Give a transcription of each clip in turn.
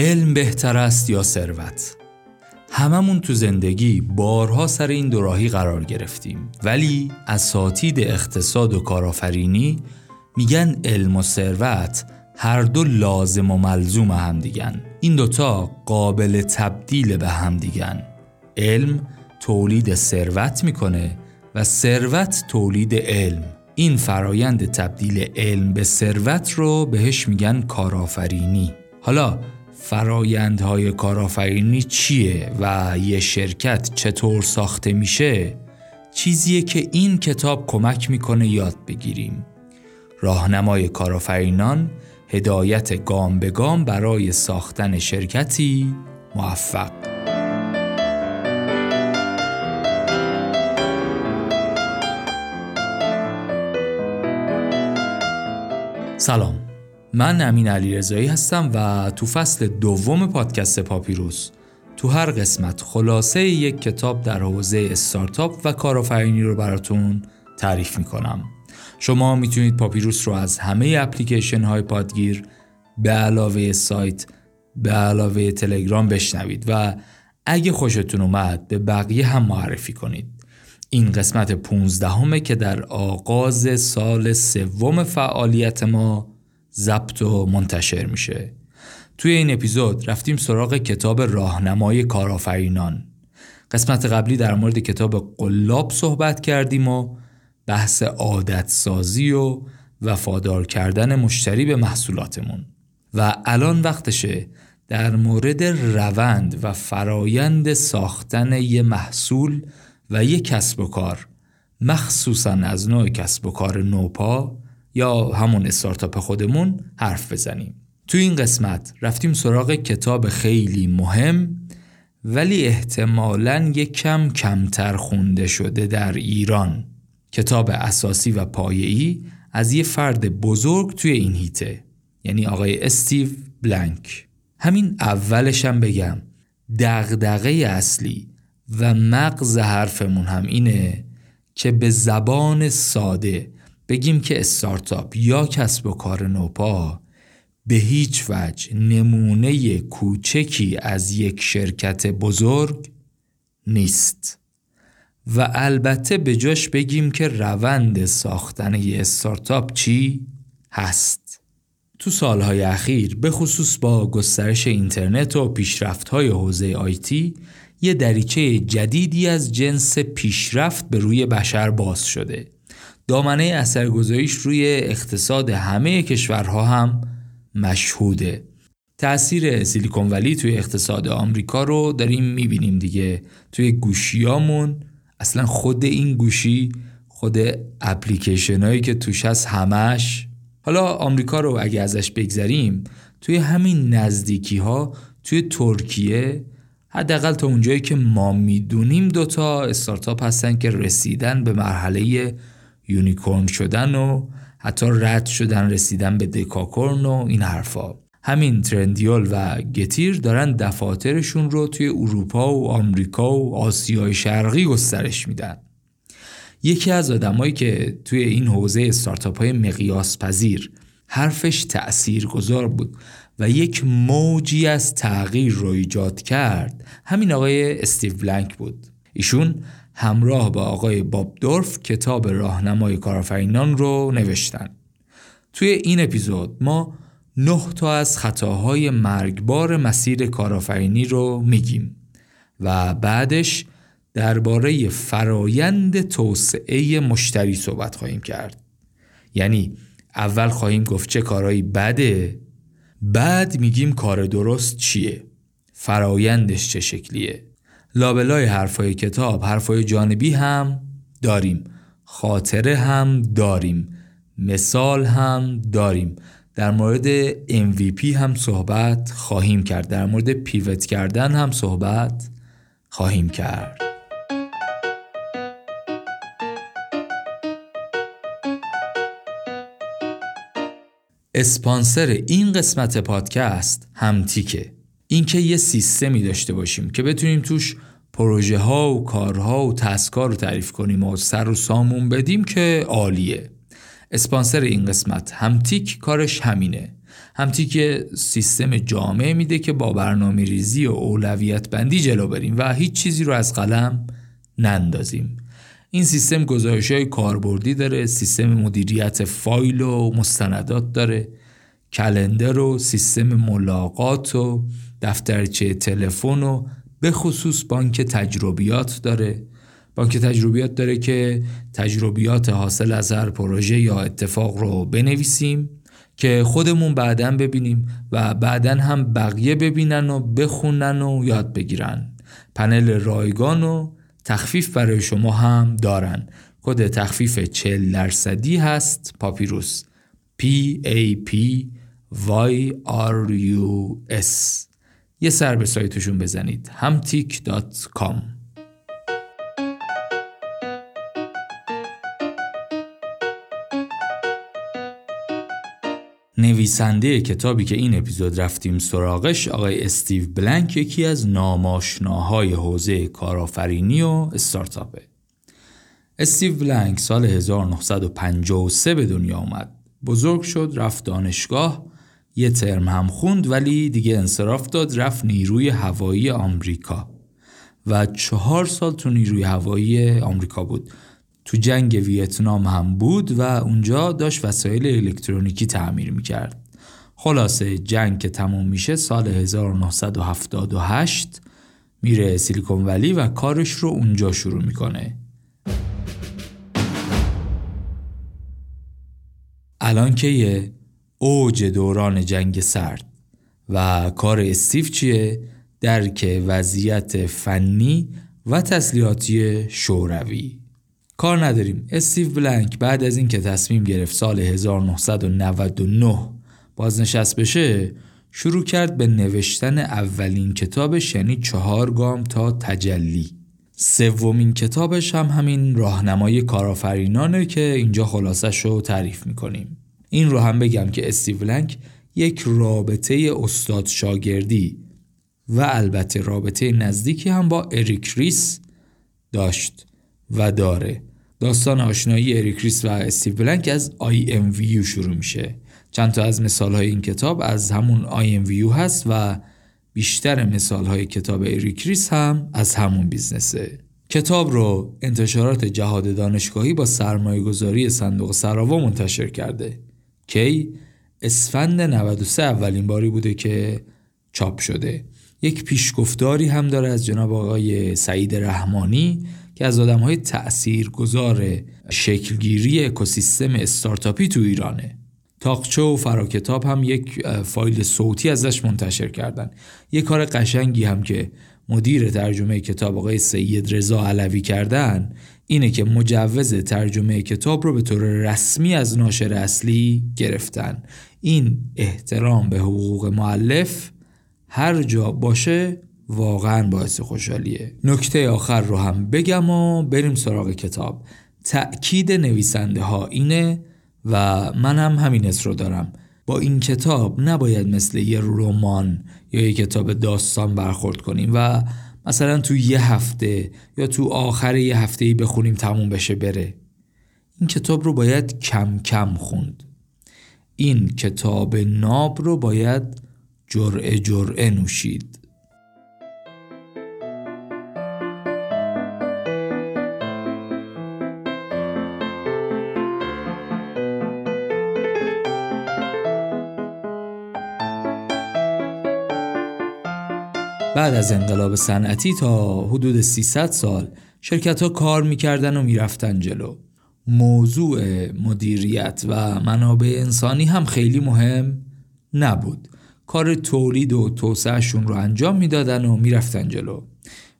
علم بهتر است یا ثروت؟ هممون تو زندگی بارها سر این دوراهی قرار گرفتیم، ولی اساتید اقتصاد و کارآفرینی میگن علم و ثروت هر دو لازم و ملزوم هم دیگن. این دوتا قابل تبدیل به هم دیگن. علم تولید ثروت میکنه و ثروت تولید علم. این فرایند تبدیل علم به ثروت رو بهش میگن کارآفرینی. حالا فرایندهای کارآفرینی چیه و یه شرکت چطور ساخته میشه؟ چیزیه که این کتاب کمک میکنه یاد بگیریم. راهنمای کارآفرینان هدایت گام به گام برای ساختن شرکتی موفق. سلام، من امین علیرضایی هستم و تو فصل دوم پادکست پاپیروس تو هر قسمت خلاصه یک کتاب در حوزه استارتاپ و کارآفرینی رو براتون تعریف میکنم. شما میتونید پاپیروس رو از همه اپلیکیشن های پادگیر به علاوه سایت به علاوه تلگرام بشنوید و اگه خوشتون اومد به بقیه هم معرفی کنید. این قسمت 15 که در آغاز سال 3 فعالیت ما ضبط و منتشر میشه. توی این اپیزود رفتیم سراغ کتاب راهنمای کارآفرینان. قسمت قبلی در مورد کتاب قلاب صحبت کردیم و بحث عادت سازی و وفادار کردن مشتری به محصولاتمون و الان وقتشه در مورد روند و فرایند ساختن یه محصول و یه کسب و کار، مخصوصاً از نوع کسب و کار نوپا یا همون استارتاپ خودمون حرف بزنیم. تو این قسمت رفتیم سراغ کتاب خیلی مهم ولی احتمالاً یکم کمتر خونده شده در ایران، کتاب اساسی و پایه‌ای از یه فرد بزرگ توی این هیته، یعنی آقای استیو بلانک. همین اولشم بگم دغدغه اصلی و مغز حرفمون هم اینه که به زبان ساده بگیم که استارتاپ یا کسب و کار نوپا به هیچ وجه نمونه کوچکی از یک شرکت بزرگ نیست و البته به جاش بگیم که روند ساختن یه استارتاپ چی هست. تو سالهای اخیر به خصوص با گسترش اینترنت و پیشرفت‌های حوزه آیتی یه دریچه جدیدی از جنس پیشرفت به روی بشر باز شده. دامنه اثرگذاریش روی اقتصاد همه کشورها هم مشهوده. تأثیر سیلیکون ولی توی اقتصاد آمریکا رو داریم میبینیم دیگه. توی گوشیامون، اصلا خود این گوشی، خود اپلیکیشن هایی که توش هست همش. حالا آمریکا رو اگه ازش بگذریم، توی همین نزدیکی ها توی ترکیه حداقل تا اونجایی که ما میدونیم 2 استارتاپ هستن که رسیدن به مرحله یونیکورن شدن و حتی رد شدن، رسیدن به دکاکورن و این حرفا. همین ترندیول و گتیر دارن دفاترشون رو توی اروپا و آمریکا و آسیای شرقی گسترش میدن. یکی از آدمایی که توی این حوزه استارتاپ‌های مقیاس پذیر حرفش تأثیرگذار بود و یک موجی از تغییر رو ایجاد کرد، همین آقای استیو بلانک بود. ایشون همراه با آقای باب دورف کتاب راهنمای کارآفرینان رو نوشتن. توی این اپیزود ما 9 از خطاهای مرگبار مسیر کارآفرینی رو میگیم و بعدش درباره فرایند توسعه مشتری صحبت خواهیم کرد. یعنی اول خواهیم گفت چه کارهایی بده، بعد میگیم کار درست چیه، فرایندش چه شکلیه. لابلای حرفای کتاب حرفای جانبی هم داریم، خاطره هم داریم، مثال هم داریم. در مورد MVP هم صحبت خواهیم کرد. در مورد پیوت کردن هم صحبت خواهیم کرد. اسپانسر این قسمت پادکست همتیکه. اینکه یه سیستمی داشته باشیم که بتونیم توش پروژه ها و کارها و تسکا رو تعریف کنیم و سر و سامون بدیم که عالیه. اسپانسر این قسمت همتیک کارش همینه. همچی که سیستم جامعه میده که با برنامه ریزی و اولویت بندی جلو بریم و هیچ چیزی رو از قلم نندازیم. این سیستم گزارش‌های کاربردی داره، سیستم مدیریت فایل و مستندات داره، کلندر و سیستم ملاقات و دفترچه تلفن و به خصوص بانک تجربیات داره. بانک تجربیات داره که تجربیات حاصل از هر پروژه یا اتفاق رو بنویسیم که خودمون بعداً ببینیم و بعداً هم بقیه ببینن و بخونن و یاد بگیرن. پنل رایگان و تخفیف برای شما هم دارن. کد تخفیف 40% هست، پاپیروس، PAPYRUS. یه سر به سایتشون بزنید، hamtik.com. نویسنده کتابی که این اپیزود رفتیم سراغش، آقای استیو بلنک، یکی از ناماشناهای حوزه کارآفرینی و استارتاپه. استیو بلنک سال 1953 به دنیا اومد. بزرگ شد، رفت دانشگاه، یه ترم هم خوند ولی دیگه انصراف داد، رفت نیروی هوایی آمریکا و 4 سال تو نیروی هوایی آمریکا بود. تو جنگ ویتنام هم بود و اونجا داشت وسایل الکترونیکی تعمیر میکرد. خلاصه جنگ که تموم میشه سال 1978 میره سیلیکون ولی و کارش رو اونجا شروع میکنه. الان که یه اوج دوران جنگ سرد و کار استیو چیه؟ درک وضعیت فنی و تسلیحاتی شوروی. کار نداریم، استیو بلنک بعد از این که تصمیم گرفت سال 1999 بازنشست بشه، شروع کرد به نوشتن اولین کتابش، یعنی 4 گام تا تجلی. سومین کتابش هم همین راهنمای کارآفرینانه که اینجا خلاصش رو تعریف میکنیم. این رو هم بگم که استیو بلنک یک رابطه استاد شاگردی و البته رابطه نزدیکی هم با اریک ریس داشت و داره. داستان آشنایی اریک ریس و استیو بلنک از IMVU شروع میشه. چند تا از مثالهای این کتاب از همون IMVU هست و بیشتر مثالهای کتاب اریک ریس هم از همون بیزنسه. کتاب رو انتشارات جهاد دانشگاهی با سرمایه‌گذاری صندوق سراوا منتشر کرده. کی؟ اسفند 93 اولین باری بوده که چاپ شده. یک پیشگفتاری هم داره از جناب آقای سعید رحمانی که از آدم‌های تأثیرگذار شکلگیری اکوسیستم استارتاپی تو ایرانه. تاقچه و فراکتاب هم یک فایل صوتی ازش منتشر کردن. یک کار قشنگی هم که مدیر ترجمه کتاب آقای سید رضا علوی کردن اینه که مجوز ترجمه کتاب رو به طور رسمی از ناشر اصلی گرفتن. این احترام به حقوق مؤلف هر جا باشه واقعا باعث خوشحالیه. نکته آخر رو هم بگم و بریم سراغ کتاب. تأکید نویسنده ها اینه و من هم همین حس رو دارم. با این کتاب نباید مثل یه رمان یا یه کتاب داستان برخورد کنیم و مثلا تو یه هفته یا تو آخر یه هفته‌ای بخونیم تموم بشه بره. این کتاب رو باید کم کم خوند. این کتاب ناب رو باید جرعه جرعه نوشید. بعد از انقلاب صنعتی تا حدود 300 سال شرکت‌ها کار می‌کردن و می‌رفتن جلو. موضوع مدیریت و منابع انسانی هم خیلی مهم نبود. کار تولید و توسعه‌شون رو انجام می‌دادن و می‌رفتن جلو.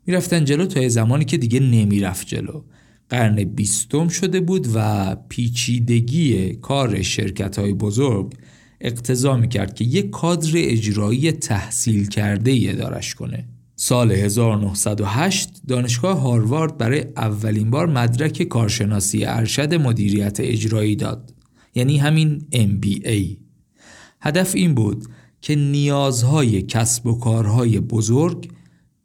می‌رفتن جلو تا یه زمانی که دیگه نمی‌رفت جلو. قرن 20 شده بود و پیچیدگی کار شرکت‌های بزرگ اقتضا میکرد که یک کادر اجرایی تحصیل کرده ادارش کنه. سال 1908 دانشگاه هاروارد برای اولین بار مدرک کارشناسی ارشد مدیریت اجرایی داد، یعنی همین MBA. هدف این بود که نیازهای کسب و کارهای بزرگ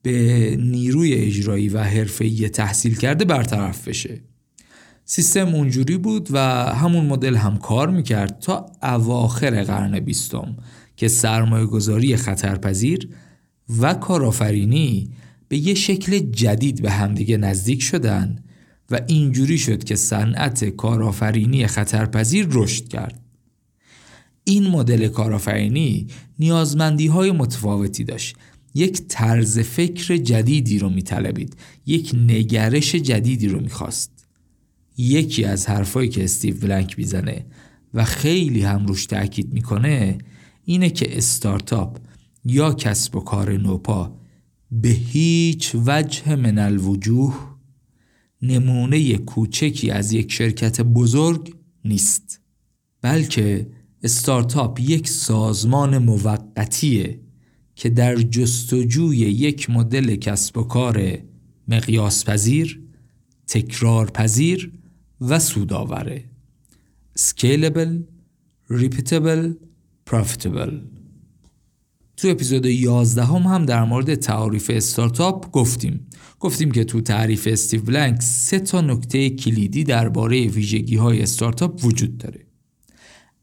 به نیروی اجرایی و حرفه‌ای تحصیل کرده برطرف بشه. سیستم اونجوری بود و همون مدل هم کار میکرد تا اواخر قرن بیستم که سرمایه‌گذاری خطرپذیر و کارآفرینی به یه شکل جدید به همدیگه نزدیک شدن و اینجوری شد که صنعت کارآفرینی خطرپذیر رشد کرد. این مدل کارآفرینی نیازمندی‌های متفاوتی داشت. یک طرز فکر جدیدی رو می‌طلبید، یک نگرش جدیدی رو می‌خواست. یکی از حرفایی که استیو بلنک می‌زنه و خیلی هم روش تأکید می‌کنه اینه که استارتاپ یا کسب و کار نوپا به هیچ وجه من الوجوه نمونه کوچکی از یک شرکت بزرگ نیست، بلکه استارتاپ یک سازمان موقتیه که در جستجوی یک مدل کسب و کار مقیاس پذیر، تکرار پذیر و سودآوره، scalable، repeatable، profitable. تو اپیزود 11 هم در مورد تعریف استارتاپ گفتیم که تو تعریف استیو بلنک 3 تا نکته کلیدی درباره ویژگی‌های استارتاپ وجود داره.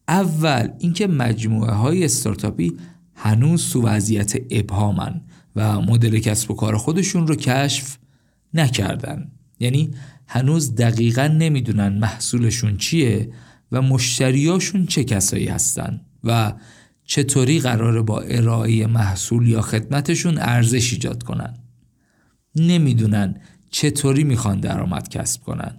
اول اینکه مجموعه‌های استارتاپی هنوز تو وضعیت ابهامن و مدل کسب و کار خودشون رو کشف نکردن، یعنی هنوز دقیقاً نمیدونن محصولشون چیه و مشتریاشون چه کسایی هستن و چطوری قراره با ارائه محصول یا خدمتشون ارزش ایجاد کنن. نمیدونن چطوری میخوان درآمد کسب کنن.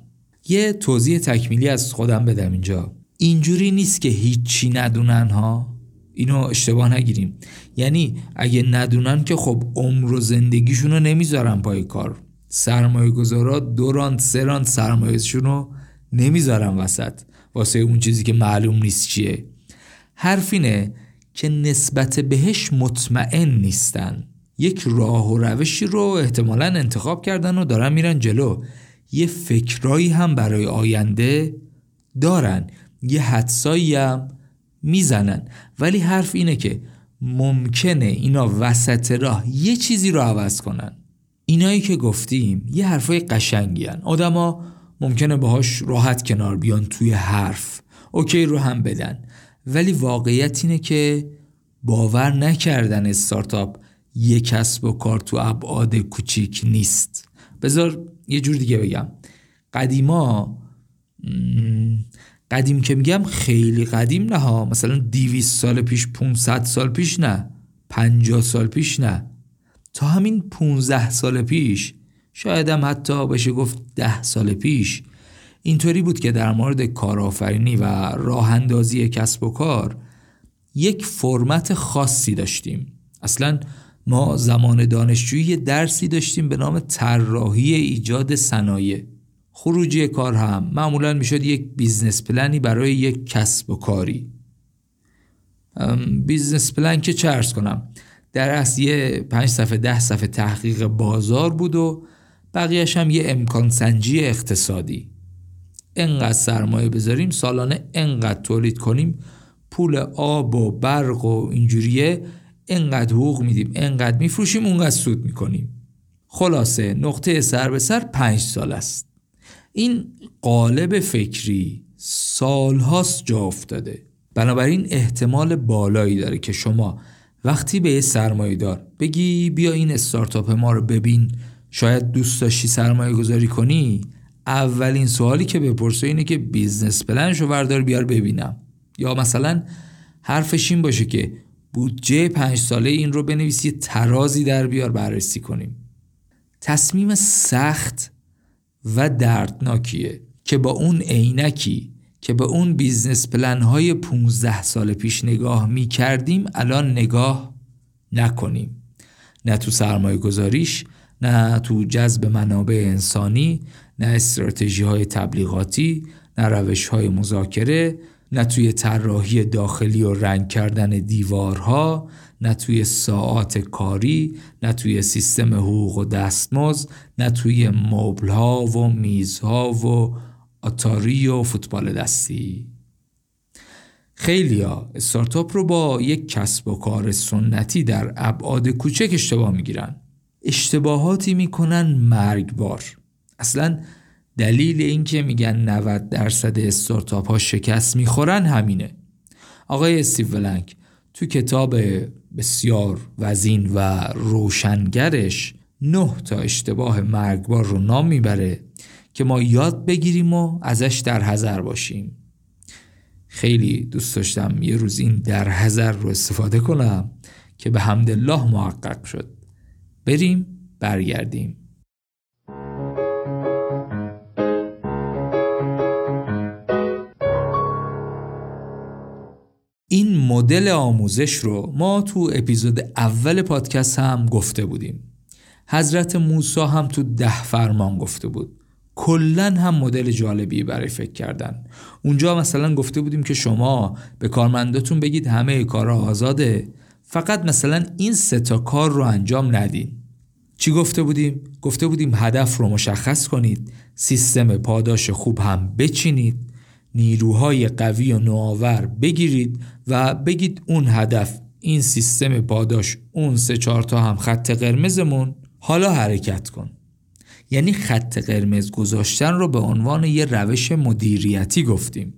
یه توضیح تکمیلی از خودم بدم اینجا. اینجوری نیست که هیچی ندونن ها، اینو اشتباه نگیریم. یعنی اگه ندونن که خب عمر و زندگیشون رو نمیذارن پای کار، سرمایه‌گذارا 2 راند 3 راند سرمایه‌شون رو نمیذارن وسط واسه اون چیزی که معلوم نیست چیه. حرف اینه که نسبت بهش مطمئن نیستن، یک راه و روشی رو احتمالاً انتخاب کردن و دارن میرن جلو. یه فکرایی هم برای آینده دارن، یه حدسایی هم میزنن، ولی حرف اینه که ممکنه اینا وسط راه یه چیزی رو عوض کنن. اینایی که گفتیم یه حرفای قشنگی هن، آدم ها ممکنه باهاش راحت کنار بیان، توی حرف اوکی رو هم بدن، ولی واقعیت اینه که باور نکردن استارتاپ یه کسب و کار تو ابعاد کوچیک نیست. بذار یه جور دیگه بگم. قدیم که میگم خیلی قدیم نه ها، مثلا 200 سال پیش، 500 سال پیش نه، 50 سال پیش نه، تا همین 15 سال پیش، شاید هم حتی بشه گفت 10 سال پیش، اینطوری بود که در مورد کارآفرینی و راه اندازی کسب و کار یک فرمت خاصی داشتیم. اصلا ما زمان دانشجویی درسی داشتیم به نام طراحی ایجاد صنایع. خروجی کار هم معمولا میشد یک بیزنس پلنی برای یک کسب و کاری. بیزنس پلن که چه عرض کنم، در اصل یه 5 صفحه 10 صفحه تحقیق بازار بود و بقیهش هم یه امکان سنجی اقتصادی. انقدر سرمایه بذاریم سالانه، انقدر تولید کنیم، پول آب و برق و اینجوریه، انقدر حقوق میدیم، انقدر میفروشیم، اونقدر سود میکنیم. خلاصه نقطه سر به سر 5 سال است. این قالب فکری سالهاست جا افتاده. بنابراین احتمال بالایی داره که شما وقتی به یه سرمایه دار بگی بیا این استارتاپ ما رو ببین، شاید دوست داشتی سرمایه گذاری کنی، اولین سوالی که بپرسه اینه که بیزنس پلنشو بردار بیار ببینم، یا مثلا حرفش این باشه که بودجه 5 ساله این رو بنویسی، ترازی در بیار بررسی کنیم. تصمیم سخت و دردناکیه که با اون عینکی که با اون بیزنس پلن های 15 سال پیش نگاه می کردیم الان نگاه نکنیم، نه تو سرمایه گذاریش، نه تو جذب منابع انسانی، نه استراتژی های تبلیغاتی، نه روش های مذاکره، نه توی طراحی داخلی و رنگ کردن دیوارها، نه توی ساعات کاری، نه توی سیستم حقوق و دستمزد، نه توی مبلها و میزها و آتاری و فوتبال دستی. خیلیا استارتاپ رو با یک کسب و کار سنتی در ابعاد کوچک اشتباه میگیرن. اشتباهاتی میکنن مرگبار. اصلا دلیل این که میگن 90% استارتاپ ها شکست میخورن همینه. آقای استیو بلنک تو کتاب بسیار وزین و روشنگرش 9 تا اشتباه مرگبار رو نام میبره که ما یاد بگیریم و ازش در حذر باشیم. خیلی دوست داشتم یه روز این در حذر رو استفاده کنم که به حمد الله محقق شد. بریم برگردیم. این مدل آموزش رو ما تو اپیزود اول پادکست هم گفته بودیم. حضرت موسی هم تو 10 فرمان گفته بود. کلن هم مدل جالبی برای فکر کردن. اونجا مثلا گفته بودیم که شما به کارمنداتون بگید همه کارها آزاده، فقط مثلا این 3 تا کار رو انجام ندین. چی گفته بودیم؟ گفته بودیم هدف رو مشخص کنید، سیستم پاداش خوب هم بچینید، نیروهای قوی و نوآور بگیرید و بگید اون هدف، این سیستم پاداش، اون 3-4 تا هم خط قرمزمون، حالا حرکت کن. یعنی خط قرمز گذاشتن رو به عنوان یه روش مدیریتی گفتیم.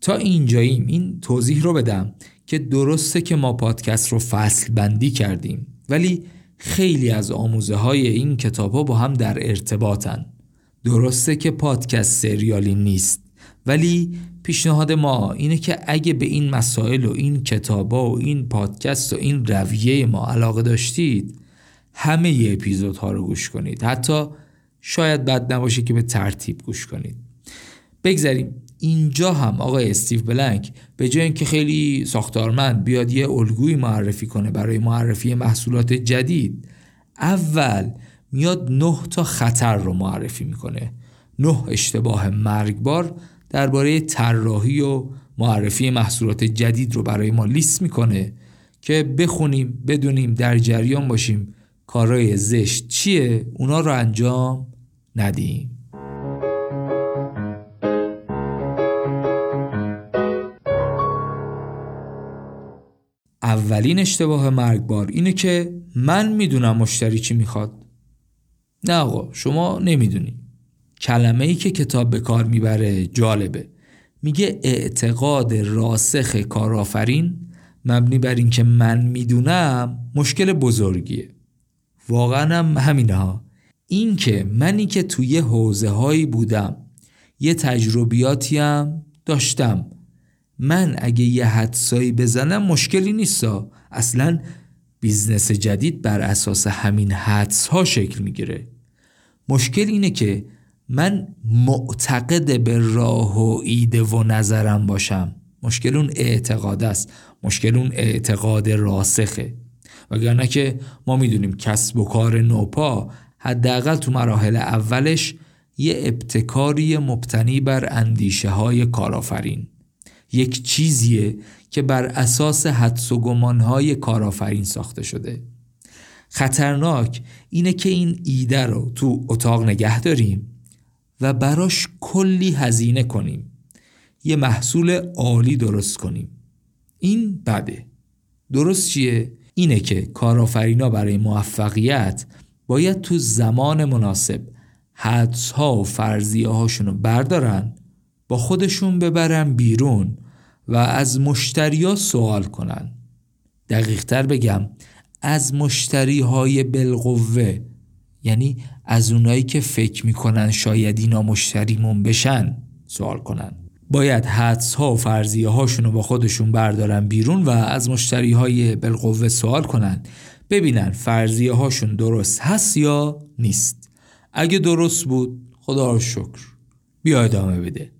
تا اینجاییم این توضیح رو بدم که درسته که ما پادکست رو فصل بندی کردیم، ولی خیلی از آموزه های این کتاب ها با هم در ارتباطن. درسته که پادکست سریالی نیست، ولی پیشنهاد ما اینه که اگه به این مسائل و این کتاب ها و این پادکست و این رویه ما علاقه داشتید، همه ی اپیزودها رو گوش کنید. حتی شاید بد نباشه که به ترتیب گوش کنید. بگذاریم اینجا هم آقای استیو بلنک به جای اینکه خیلی ساختارمند بیاد یه الگوی معرفی کنه برای معرفی محصولات جدید، اول میاد 9 تا خطر رو معرفی میکنه. 9 اشتباه مرگبار درباره طراحی و معرفی محصولات جدید رو برای ما لیست میکنه که بخونیم، بدونیم، در جریان باشیم کارهای زشت چیه، اونا رو انجام ندیم. اولین اشتباه مرگبار اینه که من میدونم مشتری چی میخواد. نه آقا، شما نمیدونی. کلمه ای که کتاب به کار میبره جالبه. میگه اعتقاد راسخ کارآفرین مبنی بر این که من میدونم مشکل بزرگیه. واقعا هم همینها. این که منی که توی حوزه هایی بودم، یه تجربیاتی هم داشتم، من اگه یه حدسایی بزنم مشکلی نیستا. اصلا بیزنس جدید بر اساس همین حدس ها شکل میگیره. مشکل اینه که من معتقد به راه و ایده و نظرم باشم. مشکل اون اعتقاد است، مشکل اون اعتقاد راسخه. وگرنه که ما میدونیم کسب و کار نوپا حداقل تو مراحل اولش یه ابتکاری مبتنی بر اندیشه های کارآفرین، یک چیزیه که بر اساس حدس و گمانهای کارآفرین ساخته شده. خطرناک اینه که این ایده رو تو اتاق نگه داریم و براش کلی هزینه کنیم، یه محصول عالی درست کنیم. این بده. درست چیه؟ اینه که کارآفرینا برای موفقیت باید تو زمان مناسب حدس‌ها و فرضیه‌هاشون رو بردارن، با خودشون ببرن بیرون و از مشتری‌ها سوال کنن. دقیق‌تر بگم، از مشتری‌های بالقوه، یعنی از اونایی که فکر می‌کنن شاید اینا مشتریمون بشن سوال کنن. باید حدس‌ها و فرضیه‌هاشون رو با خودشون بردارن بیرون و از مشتری‌های بالقوه سوال کنن، ببینن فرضیه‌هاشون درست هست یا نیست. اگه درست بود خدا رو شکر بیا ادامه بده،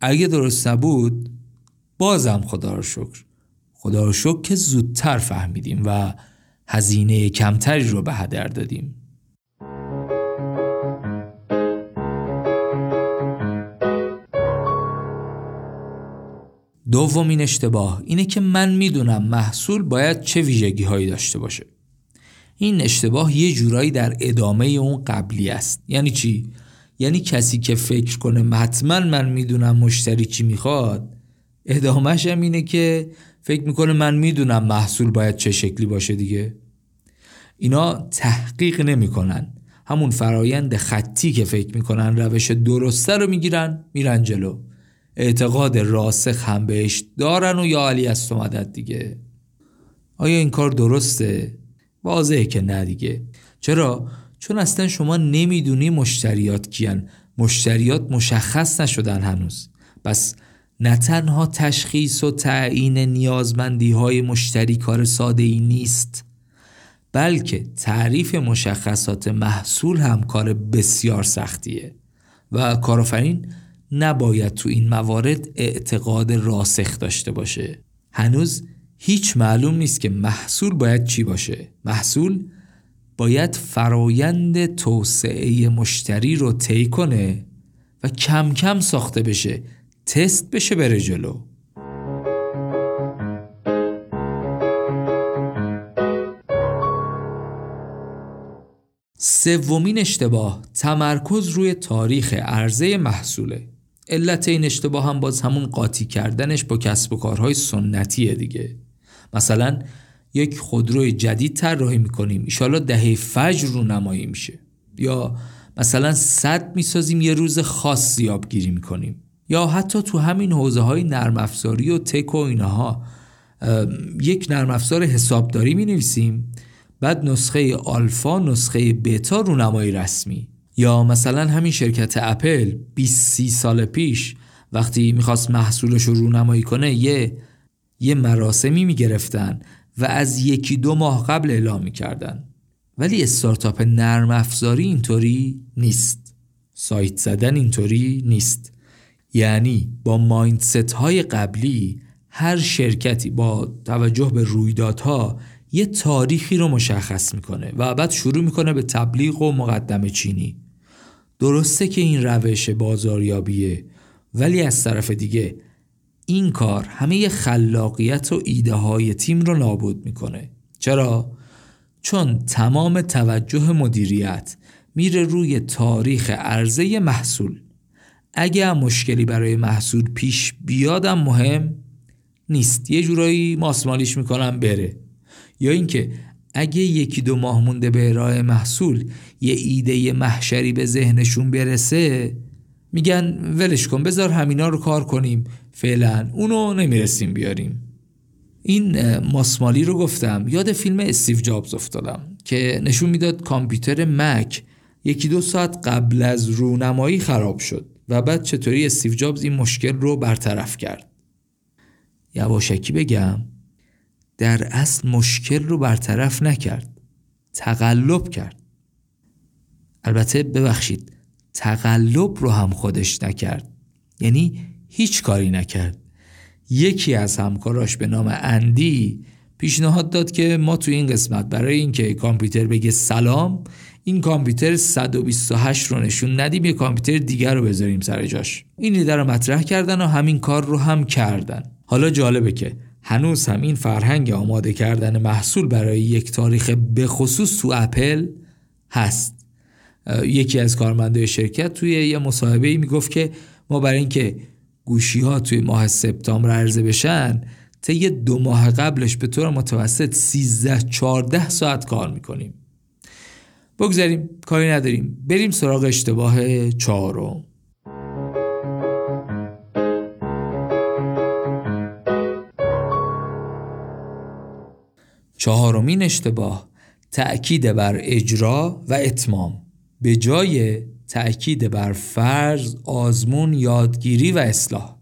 اگه درست نبود بازم خدا رو شکر. خدا رو شکر که زودتر فهمیدیم و هزینه کمتری رو به هدر دادیم. دومین اشتباه اینه که من میدونم محصول باید چه ویژگی هایی داشته باشه. این اشتباه یه جورایی در ادامه اون قبلی است. یعنی چی؟ یعنی کسی که فکر کنه حتما من میدونم مشتری چی میخواد، ادامهش هم اینه که فکر میکنه من میدونم محصول باید چه شکلی باشه دیگه. اینا تحقیق نمیکنن همون فرایند خطی که فکر میکنن روش درسته رو میگیرن میرن جلو. اعتقاد راسخ هم بهش دارن و یا علی است اومدت دیگه. آیا این کار درسته؟ واضحه که نه دیگه. چرا؟ چون اصلا شما نمیدونی مشتریات کیان. مشتریات مشخص نشدن هنوز. پس نه تنها تشخیص و تعیین نیازمندی های مشتری کار ساده ای نیست، بلکه تعریف مشخصات محصول هم کار بسیار سختیه و کارآفرین نباید تو این موارد اعتقاد راسخ داشته باشه. هنوز هیچ معلوم نیست که محصول باید چی باشه. محصول باید فرایند توسعه مشتری رو طی کنه و کم کم ساخته بشه، تست بشه، بره جلو. سومین اشتباه تمرکز روی تاریخ عرضه محصوله. علت این اشتباه هم باز همون قاطی کردنش با کسب و کارهای سنتیه دیگه. مثلا یک خودروی جدید طراحی می‌کنیم، ان شاءالله دهه فجر رو نمایی میشه، یا مثلا سد می‌سازیم یه روز خاص یابگیری می‌کنیم، یا حتی تو همین حوزه‌های نرم افزاری و تک و اینها یک نرم افزار حسابداری می‌نویسیم، بعد نسخه آلفا، نسخه بتا رو نمایی رسمی. یا مثلا همین شرکت اپل 20-30 سال پیش وقتی می‌خواست محصولش رو رونمایی کنه یه مراسمی می‌گرفتن و از یکی دو ماه قبل اعلام می‌کردن. ولی استارتاپ نرم افزاری اینطوری نیست. سایت زدن اینطوری نیست. یعنی با مایندست‌های قبلی هر شرکتی با توجه به رویدادها یه تاریخی رو مشخص میکنه و بعد شروع میکنه به تبلیغ و مقدمه چینی. درسته که این روش بازاریابیه، ولی از طرف دیگه این کار همه خلاقیت و ایده های تیم رو نابود میکنه. چرا؟ چون تمام توجه مدیریت میره روی تاریخ عرضه محصول. اگه مشکلی برای محصول پیش بیادم مهم نیست، یه جورایی ماسمالیش میکنم بره. یا اینکه اگه یکی دو ماه مونده به ارائه محصول یه ایده محشری به ذهنشون برسه میگن ولش کن، بذار همینا رو کار کنیم، فعلا اونو نمیرسیم بیاریم. این ماسمالی رو گفتم یاد فیلم استیو جابز افتادم که نشون میداد کامپیوتر مک یکی دو ساعت قبل از رونمایی خراب شد و بعد چطوری استیو جابز این مشکل رو برطرف کرد. یواشکی بگم، در اصل مشکل رو برطرف نکرد، تقلب کرد. البته ببخشید، تقلب رو هم خودش نکرد، یعنی هیچ کاری نکرد. یکی از همکاراش به نام اندی پیشنهاد داد که ما تو این قسمت برای اینکه کامپیوتر بگه سلام، این کامپیوتر 128 رو نشون ندیم، یه کامپیوتر دیگر رو بذاریم سر جاش. این ایده رو مطرح کردن و همین کار رو هم کردن. حالا جالبه که هنوز هم این فرهنگ آماده کردن محصول برای یک تاریخ به خصوص تو اپل هست. یکی از کارمندای شرکت توی یه مصاحبه‌ای میگفت که ما برای اینکه گوشی‌ها توی ماه سپتامبر عرضه بشن طی 2 ماه قبلش به طور متوسط 13-14 ساعت کار می‌کنیم. بگذاریم، کاری نداریم، بریم سراغ اشتباه 4. چهارمین اشتباه تأکید بر اجرا و اتمام به جای تأکید بر فرض، آزمون، یادگیری و اصلاح.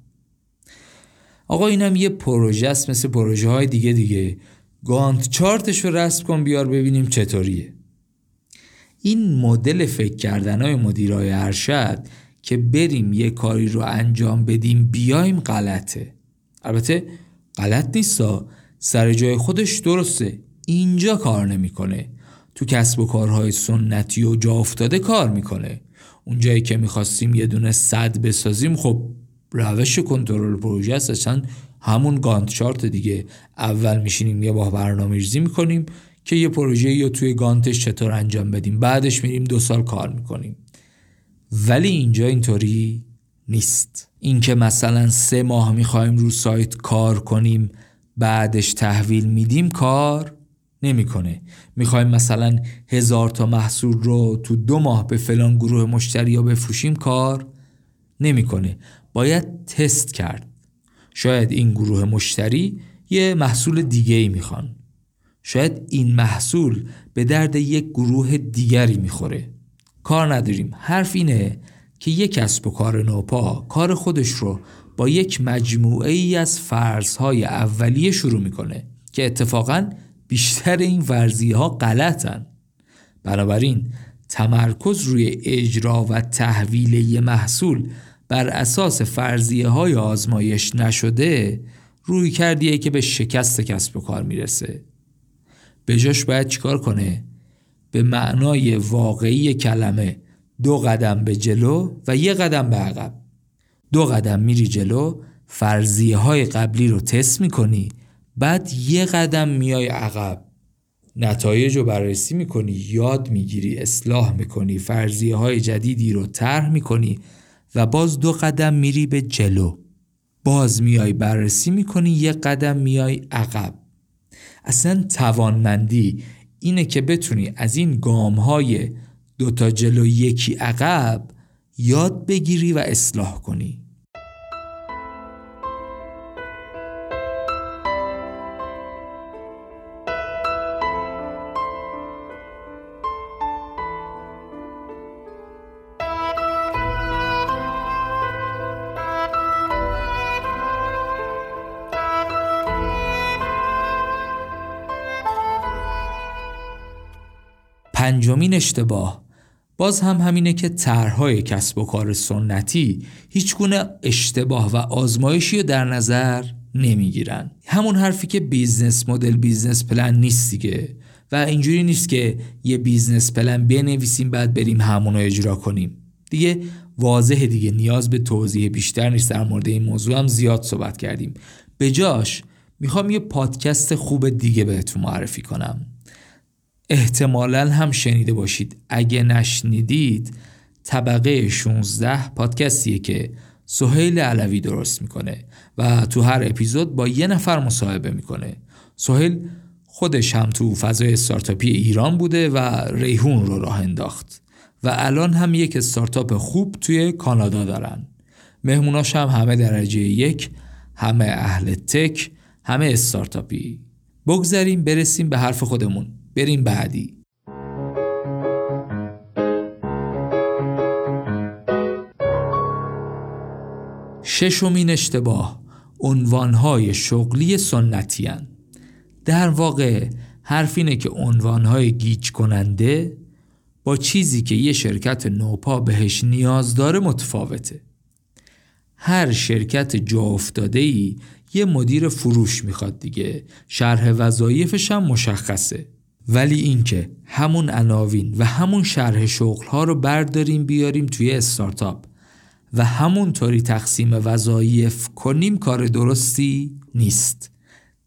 آقا اینم یه پروژه است، مثل پروژه های دیگه گانت چارتش رو رسم کن بیار ببینیم چطوریه. این مدل فکر کردن های مدیرای ارشد که بریم یه کاری رو انجام بدیم بیایم غلطه. البته غلط نیستا، سر جای خودش درسته، اینجا کار نمیکنه. تو کسب و کارهای سنتی و جا افتاده کار میکنه. اونجایی که میخواستیم یه دونه سد بسازیم، خب روش کنترل پروژه است، اصلا همون گانت چارت دیگه. اول میشینیم یه با برنامه‌ریزی میکنیم که یه پروژه یا توی گانتش چطور انجام بدیم، بعدش میریم 2 سال کار میکنیم. ولی اینجا اینطوری نیست. اینکه مثلا 3 ماه میخوایم رو سایت کار کنیم بعدش تحویل میدیم کار نمیکنه. میخوایم مثلا 1000 تا محصول رو تو 2 ماه به فلان گروه مشتریا بفروشیم، کار نمیکنه. باید تست کرد. شاید این گروه مشتری یه محصول دیگه‌ای میخوان. شاید این محصول به درد یک گروه دیگری میخوره. کار نداریم. حرف اینه که یک کسب و کار نوپا کار خودش رو با یک مجموعه ای از فرض‌های اولیه شروع میکنه که اتفاقاً بیشتر این فرضیه‌ها غلطن. بنابراین تمرکز روی اجرا و تحویل یه محصول بر اساس فرضیه‌های آزمایش نشده رویکردیه که به شکست کسب و کار میرسه. به جاش باید چیکار کنه؟ به معنای واقعی کلمه 2 قدم به جلو و 1 قدم به عقب. 2 قدم میری جلو، فرضیه های قبلی رو تست میکنی، بعد 1 قدم میای عقب، نتایج رو بررسی میکنی، یاد میگیری، اصلاح میکنی، فرضیه های جدیدی رو طرح میکنی و باز 2 قدم میری به جلو، باز میای بررسی میکنی، 1 قدم میای عقب. اصلا توانمندی اینه که بتونی از این گام های 2 تا جلو 1 عقب یاد بگیری و اصلاح کنی. پنجمین اشتباه باز هم همینه که طرح‌های کسب و کار سنتی هیچگونه اشتباه و آزمایشی رو در نظر نمیگیرن. همون حرفی که بیزنس مدل، بیزنس پلن نیست دیگه، و اینجوری نیست که یه بیزنس پلن بنویسیم بعد بریم همون رو اجرا کنیم. دیگه واضحه دیگه، نیاز به توضیح بیشتر نیست. در مورد این موضوع هم زیاد صحبت کردیم. به جاش میخوام یه پادکست خوب دیگه بهتون معرفی کنم. احتمالاً هم شنیده باشید، اگه نشنیدید طبقه 16 پادکستیه که سهیل علوی درست میکنه و تو هر اپیزود با یه نفر مصاحبه میکنه. سهیل خودش هم تو فضای استارتاپی ایران بوده و ریحون رو راه انداخت و الان هم یک استارتاپ خوب توی کانادا دارن. مهموناش هم همه درجه 1، همه اهل تک، همه استارتاپی. بگذاریم برسیم به حرف خودمون، بریم بعدی. ششمین اشتباه، عنوانهای شغلی سنتی هن. در واقع حرف اینه که عنوانهای گیج کننده با چیزی که یه شرکت نوپا بهش نیاز داره متفاوته. هر شرکت جا افتاده‌ای یه مدیر فروش میخواد دیگه، شرح وظایفش هم مشخصه. ولی اینکه همون عناوین و همون شرح شغل‌ها رو برداریم بیاریم توی استارتاپ و همونطوری تقسیم وظایف کنیم کار درستی نیست.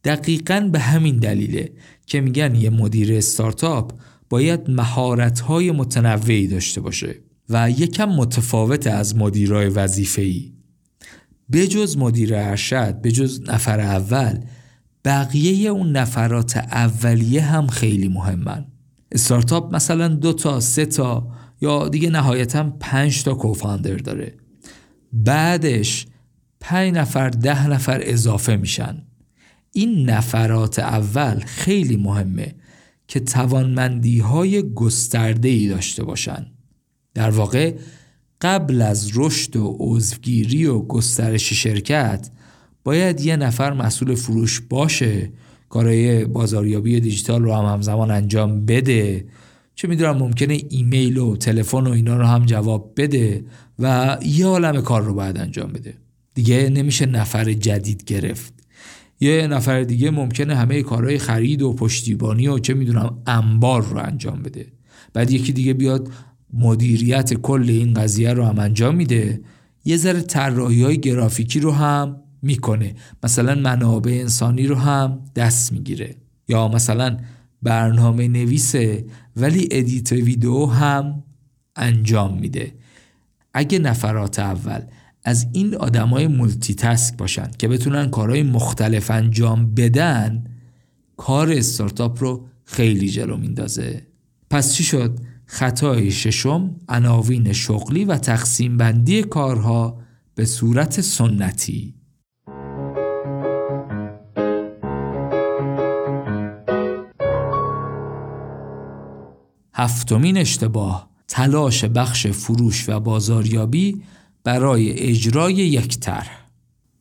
دقیقاً به همین دلیله که میگن یه مدیر استارتاپ باید مهارت‌های متنوعی داشته باشه و یکم متفاوت از مدیرای وظیفه‌ای. بجز مدیر ارشد، بجز نفر اول، بقیه اون نفرات اولیه هم خیلی مهمن. استارتاپ مثلا 2 تا 3 تا یا دیگه نهایتاً 5 تا کوفاندر داره. بعدش 5 نفر 10 نفر اضافه میشن. این نفرات اول خیلی مهمه که توانمندی‌های گسترده‌ای داشته باشن. در واقع قبل از رشد و عضوگیری و گسترش شرکت باید یه نفر مسئول فروش باشه، کارهای بازاریابی دیجیتال رو هم همزمان انجام بده، چه میدونم ممکنه ایمیل و تلفن و اینا رو هم جواب بده و یه عالم کار رو باید انجام بده. دیگه نمیشه نفر جدید گرفت. یه نفر دیگه ممکنه همه کارهای خرید و پشتیبانی و چه میدونم انبار رو انجام بده. بعد یکی دیگه بیاد مدیریت کل این قضیه رو هم انجام میده. یه ذره طراحی‌های گرافیکی رو هم میکنه، مثلا منابع انسانی رو هم دست میگیره، یا مثلا برنامه نویسه ولی ادیت ویدیو هم انجام میده. اگه نفرات اول از این آدمای مولتی تاسک باشن که بتونن کارهای مختلف انجام بدن، کار استارتاپ رو خیلی جلو میندازه. پس چی شد؟ خطای ششم، عناوین شغلی و تقسیم بندی کارها به صورت سنتی. هفتمین اشتباه، تلاش بخش فروش و بازاریابی برای اجرای یک طرح.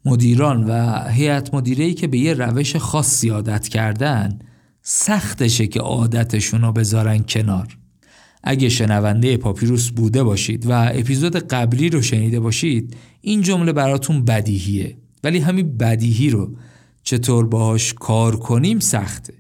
مدیران و هیئت مدیره‌ای که به یه روش خاصی عادت کردن، سختشه که عادتشون رو بذارن کنار. اگه شنونده پاپیروس بوده باشید و اپیزود قبلی رو شنیده باشید، این جمله براتون بدیهیه، ولی همین بدیهی رو چطور باهاش کار کنیم سخته.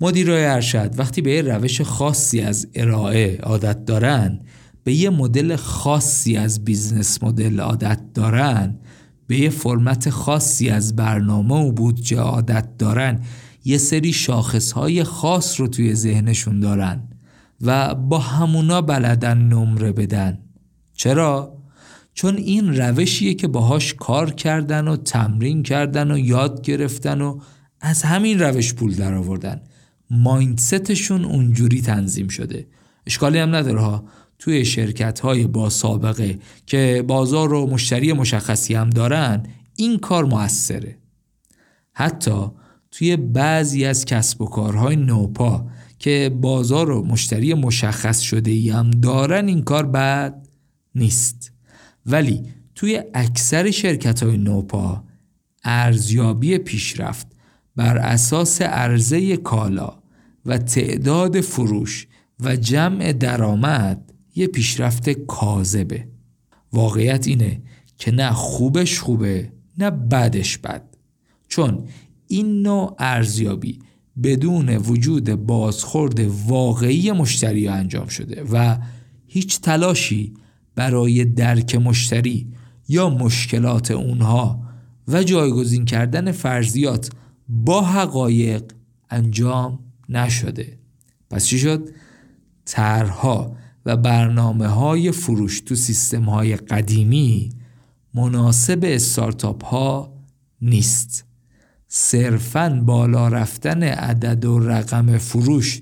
مدیرای ارشد وقتی به یه روش خاصی از ارائه عادت دارن، به یه مدل خاصی از بیزنس مدل عادت دارن، به یه فرمت خاصی از برنامه و بودجه عادت دارن، یه سری شاخصهای خاص رو توی ذهنشون دارن و با همونا بلدن نمره بدن. چرا؟ چون این روشیه که باهاش کار کردن و تمرین کردن و یاد گرفتن و از همین روش پول در آوردن. مایندستشون اونجوری تنظیم شده. اشکالی هم نداره ها، توی شرکت‌های با سابقه که بازار و مشتری مشخصی هم دارن این کار موثره. حتی توی بعضی از کسب و کارهای نوپا که بازار و مشتری مشخص شده‌ای هم دارن این کار بد نیست، ولی توی اکثر شرکت‌های نوپا ارزیابی پیشرفت بر اساس عرضه کالا و تعداد فروش و جمع درآمد یه پیشرفت کاذبه. واقعیت اینه که نه خوبش خوبه نه بدش بد، چون این نوع ارزیابی بدون وجود بازخورد واقعی مشتری انجام شده و هیچ تلاشی برای درک مشتری یا مشکلات اونها و جایگزین کردن فرضیات با حقایق انجام نشده. پس چی شد؟ طرح‌ها و برنامه‌های فروش تو سیستم‌های قدیمی مناسب استارتاپ‌ها نیست. صرفاً بالا رفتن عدد و رقم فروش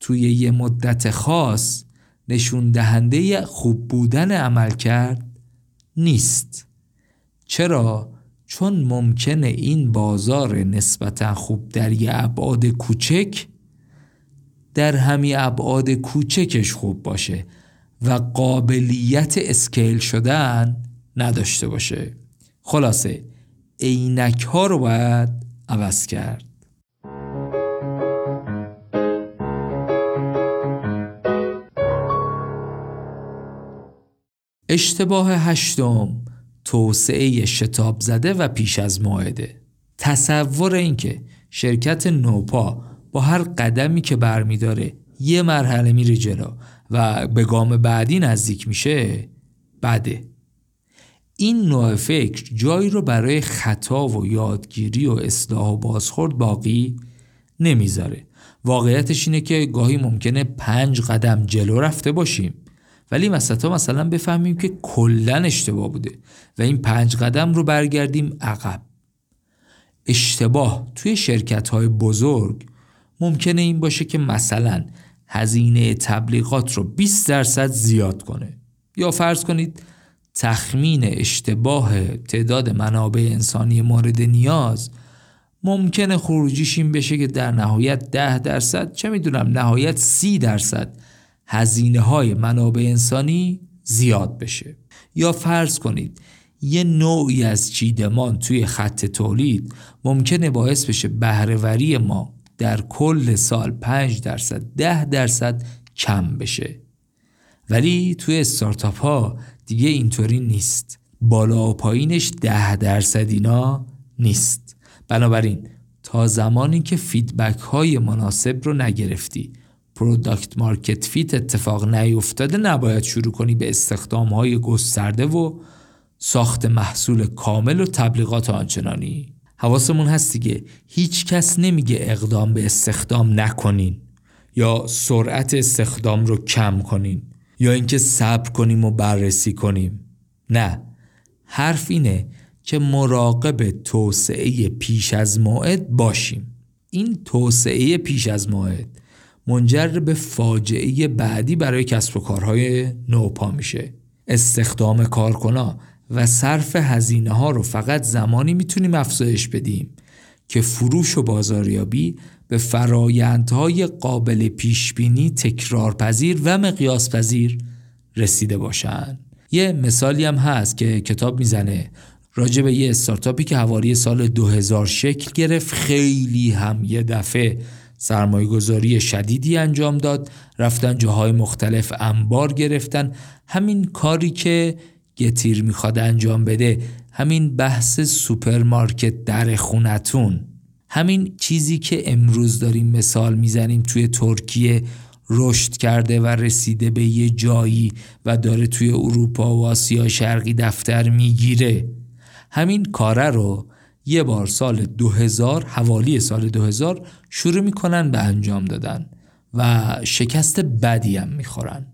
توی یه مدت خاص نشون دهنده خوب بودن عملکرد نیست. چرا؟ چون ممکنه این بازار نسبتاً خوب در یه ابعاد کوچک در همین ابعاد کوچکش خوب باشه و قابلیت اسکیل شدن نداشته باشه. خلاصه عینک ها رو باید عوض کرد. اشتباه هشتم، توسعه شتاب زده و پیش از موعده. تصور این که شرکت نوپا با هر قدمی که برمیداره یه مرحله میره جلو و به گام بعدی نزدیک میشه بده. این نوع فکر جایی رو برای خطا و یادگیری و اصلاح و بازخورد باقی نمیذاره. واقعیتش اینه که گاهی ممکنه 5 قدم جلو رفته باشیم، ولی مثلا بفهمیم که کلن اشتباه بوده و این 5 قدم رو برگردیم عقب. اشتباه توی شرکت‌های بزرگ ممکنه این باشه که مثلا هزینه تبلیغات رو 20% زیاد کنه، یا فرض کنید تخمین اشتباه تعداد منابع انسانی مورد نیاز ممکنه خروجیش این بشه که در نهایت 10%، چه میدونم نهایت 30% هزینه های منابع انسانی زیاد بشه. یا فرض کنید یه نوعی از چیدمان توی خط تولید ممکنه باعث بشه بهره‌وری ما در کل سال 5%، 10% کم بشه. ولی توی استارتاپ ها دیگه اینطوری نیست. بالا و پایینش 10% اینا نیست. بنابراین تا زمانی که فیدبک های مناسب رو نگرفتی، پروداکت مارکت فیت اتفاق نیفتاده، نباید شروع کنی به استخدام های گسترده و ساخت محصول کامل و تبلیغات آنچنانی. حواسمون هست دیگه، هیچ کس نمیگه اقدام به استخدام نکنین یا سرعت استخدام رو کم کنین یا اینکه صبر کنیم و بررسی کنیم. نه، حرف اینه که مراقب توسعه پیش از موعد باشیم. این توسعه پیش از موعد منجر به فاجعه بعدی برای کسب و کارهای نوپا میشه. استخدام کارکنان و صرف هزینه ها رو فقط زمانی میتونیم افزایش بدیم که فروش و بازاریابی به فرایندهای قابل پیشبینی، تکرارپذیر و مقیاسپذیر رسیده باشن. یه مثالی هم هست که کتاب میزنه راجع به یه استارتاپی که حوالی سال 2000 شکل گرفت، خیلی هم یه دفعه سرمایه‌گذاری شدیدی انجام داد، رفتن جاهای مختلف انبار گرفتن. همین کاری که گتیر میخواد انجام بده، همین بحث سوپرمارکت در خونتون، همین چیزی که امروز داریم مثال میزنیم توی ترکیه رشد کرده و رسیده به یه جایی و داره توی اروپا و آسیا شرقی دفتر میگیره، همین کاره رو یه بار سال 2000، حوالی سال 2000 شروع میکنن به انجام دادن و شکست بدی هم میخورن.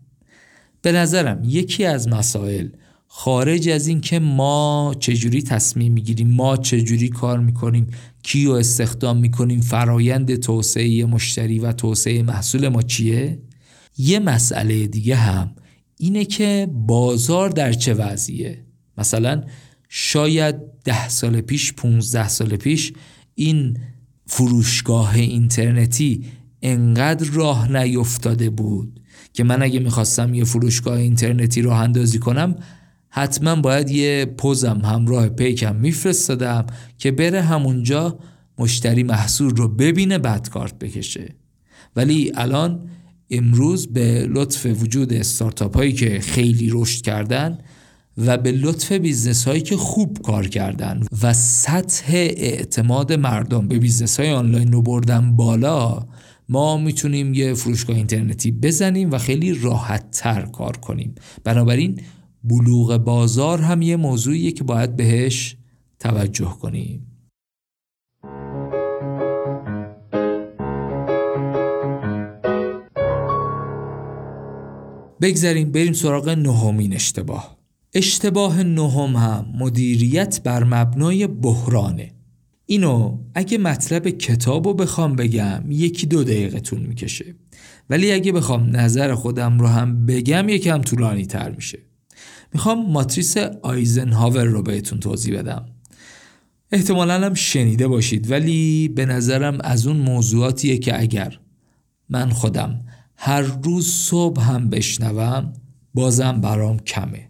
به نظرم یکی از مسائل خارج از این که ما چجوری تصمیم میگیریم، ما چجوری کار میکنیم، کیو استخدام میکنیم، فرایند توسعه مشتری و توسعه محصول ما چیه، یه مسئله دیگه هم اینه که بازار در چه وضعیه. مثلا شاید 10 سال پیش، 15 سال پیش این فروشگاه اینترنتی انقدر راه نیفتاده بود که من اگه میخواستم یه فروشگاه اینترنتی راه اندازی کنم حتما باید یه پوزم همراه پیکم میفرستادم که بره همونجا مشتری محصول رو ببینه بعد کارت بکشه. ولی الان امروز به لطف وجود استارتاپ هایی که خیلی رشد کردن و به لطف بیزنس هایی که خوب کار کردن و سطح اعتماد مردم به بیزنس های آنلاین رو بردن بالا، ما میتونیم یه فروشگاه اینترنتی بزنیم و خیلی راحت تر کار کنیم. بنابراین بلوغ بازار هم یه موضوعیه که باید بهش توجه کنیم. بگذاریم بریم سراغ 9مین اشتباه. اشتباه 9 هم مدیریت بر مبنای بحرانه. اینو اگه مطلب کتابو بخوام بگم 1-2 دقیقه طول میکشه، ولی اگه بخوام نظر خودم رو هم بگم یکم طولانی تر میشه. میخوام ماتریس آیزنهاور رو بهتون توضیح بدم. احتمالاً هم شنیده باشید، ولی به نظرم از اون موضوعاتیه که اگر من خودم هر روز صبح هم بشنوم بازم برام کمه.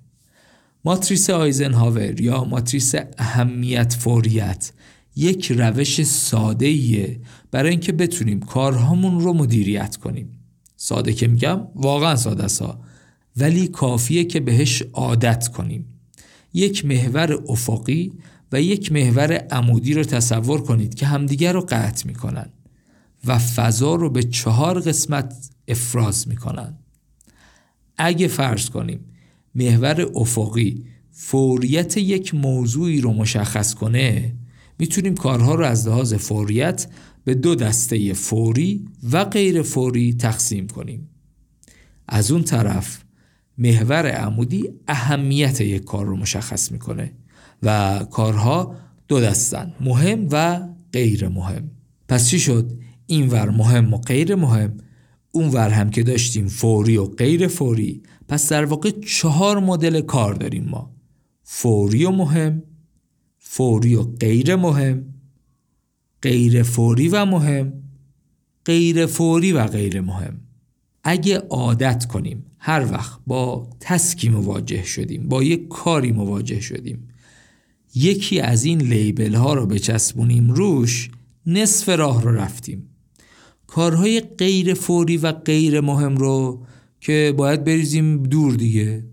ماتریس آیزنهاور یا ماتریس اهمیت فوریت یک روش ساده‌ایه برای اینکه بتونیم کارهامون رو مدیریت کنیم. ساده که میگم واقعا ساده است، ولی کافیه که بهش عادت کنیم. یک محور افقی و یک محور عمودی رو تصور کنید که همدیگر رو قطع میکنن و فضا رو به 4 قسمت افراز میکنن. اگه فرض کنیم محور افقی فوریت یک موضوعی رو مشخص کنه، میتونیم کارها رو از لحاظ فوریت به 2 دسته فوری و غیر فوری تقسیم کنیم. از اون طرف محور عمودی اهمیت یک کار رو مشخص میکنه و کارها 2 دستن، مهم و غیر مهم. پس چی شد؟ این ور مهم و غیر مهم، اون ور هم که داشتیم فوری و غیر فوری. پس در واقع 4 مدل کار داریم ما: فوری و مهم، فوری و غیر مهم، غیر فوری و مهم، غیر فوری و غیر مهم. اگه عادت کنیم هر وقت با تسکی مواجه شدیم، با یک کاری مواجه شدیم، یکی از این لیبل ها رو بچسبونیم روش، نصف راه رو رفتیم. کارهای غیر فوری و غیر مهم رو که باید بریزیم دور دیگه،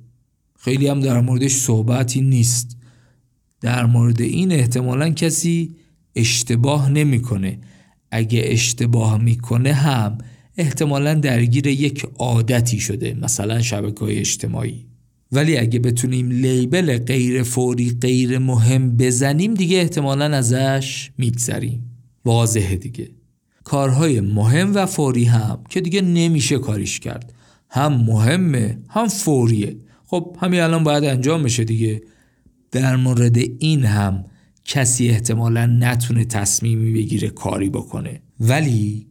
خیلی هم در موردش صحبتی نیست. در مورد این احتمالاً کسی اشتباه نمی‌کنه. اگه اشتباه می‌کنه هم احتمالاً درگیر یک عادتی شده، مثلا شبکه‌های اجتماعی. ولی اگه بتونیم لیبل غیر فوری غیر مهم بزنیم دیگه احتمالاً ازش میگذریم. واضحه دیگه. کارهای مهم و فوری هم که دیگه نمیشه کاریش کرد، هم مهمه هم فوریه، خب همین الان باید انجام بشه دیگه. در مورد این هم کسی احتمالاً نتونه تصمیمی بگیره کاری بکنه. ولی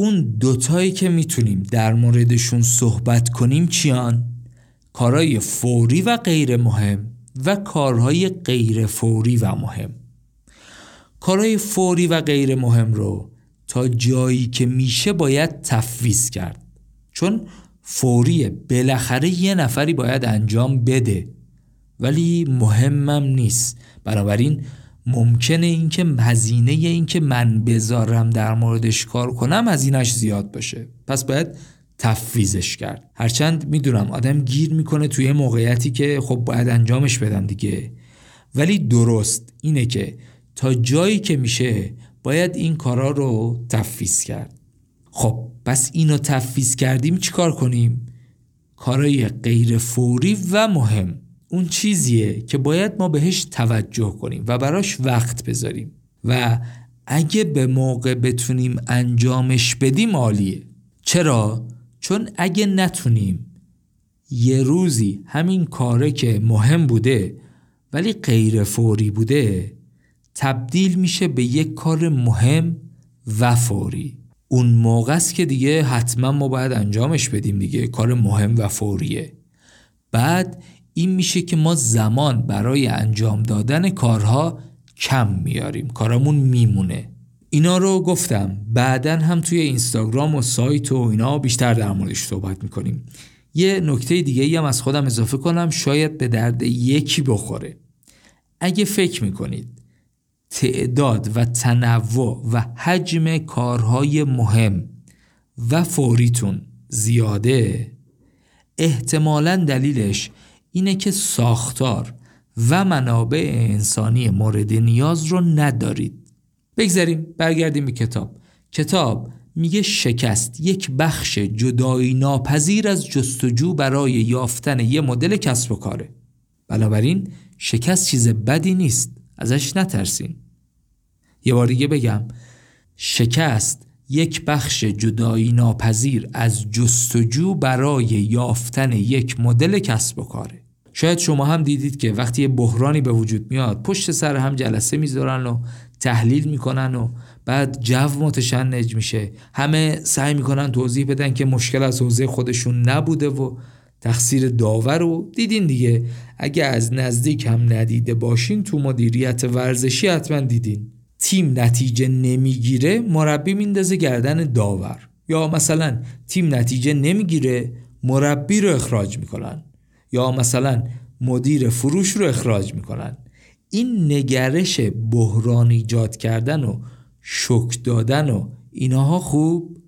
اون دوتایی که میتونیم در موردشون صحبت کنیم چیان؟ کارهای فوری و غیر مهم و کارهای غیر فوری و مهم. کارهای فوری و غیر مهم رو تا جایی که میشه باید تفویض کرد، چون فوریه، بالاخره یه نفری باید انجام بده، ولی مهمم نیست. بنابراین ممکنه اینکه هزینه اینکه من بذارم در موردش کار کنم هزینه‌اش زیاد باشه، پس باید تفویضش کرد. هرچند میدونم آدم گیر میکنه توی موقعیتی که خب باید انجامش بدم دیگه، ولی درست اینه که تا جایی که میشه باید این کارا رو تفویض کرد. خب پس اینو تفویض کردیم، چیکار کنیم؟ کارهای غیر فوری و مهم اون چیزیه که باید ما بهش توجه کنیم و براش وقت بذاریم و اگه به موقع بتونیم انجامش بدیم عالیه. چرا؟ چون اگه نتونیم یه روزی همین کاره که مهم بوده ولی غیر فوری بوده تبدیل میشه به یک کار مهم و فوری. اون موقع است که دیگه حتما ما باید انجامش بدیم دیگه، کار مهم و فوریه. بعد این میشه که ما زمان برای انجام دادن کارها کم میاریم، کارمون میمونه. اینا رو گفتم، بعدن هم توی اینستاگرام و سایت و اینا بیشتر در موردش صحبت میکنیم. یه نکته دیگه هم از خودم اضافه کنم، شاید به درد یکی بخوره. اگه فکر میکنید تعداد و تنوع و حجم کارهای مهم و فوریتون زیاده، احتمالاً دلیلش اینه که ساختار و منابع انسانی مورد نیاز رو ندارید. بگذاریم برگردیم به کتاب میگه شکست یک بخش جدایی ناپذیر از جستجو برای یافتن یه مدل کسب و کاره. بنابراین شکست چیز بدی نیست، ازش نترسین. یه بار دیگه بگم، شکست یک بخش جدایی ناپذیر از جستجو برای یافتن یک مدل کسب و کاره. شاید شما هم دیدید که وقتی یه بحرانی به وجود میاد پشت سر هم جلسه میذارن و تحلیل میکنن و بعد جو متشنج میشه، همه سعی میکنن توضیح بدن که مشکل از حوزه خودشون نبوده و تقصیر داور رو دیدین دیگه. اگه از نزدیک هم ندیده باشین تو مدیریت ورزشی حتما دیدین، تیم نتیجه نمیگیره مربی میندازه گردن داور، یا مثلا تیم نتیجه نمیگیره مربی رو اخراج میکنن، یا مثلا مدیر فروش رو اخراج میکنن. این نگرش بحران ایجاد کردن و شک دادن و اینها خوب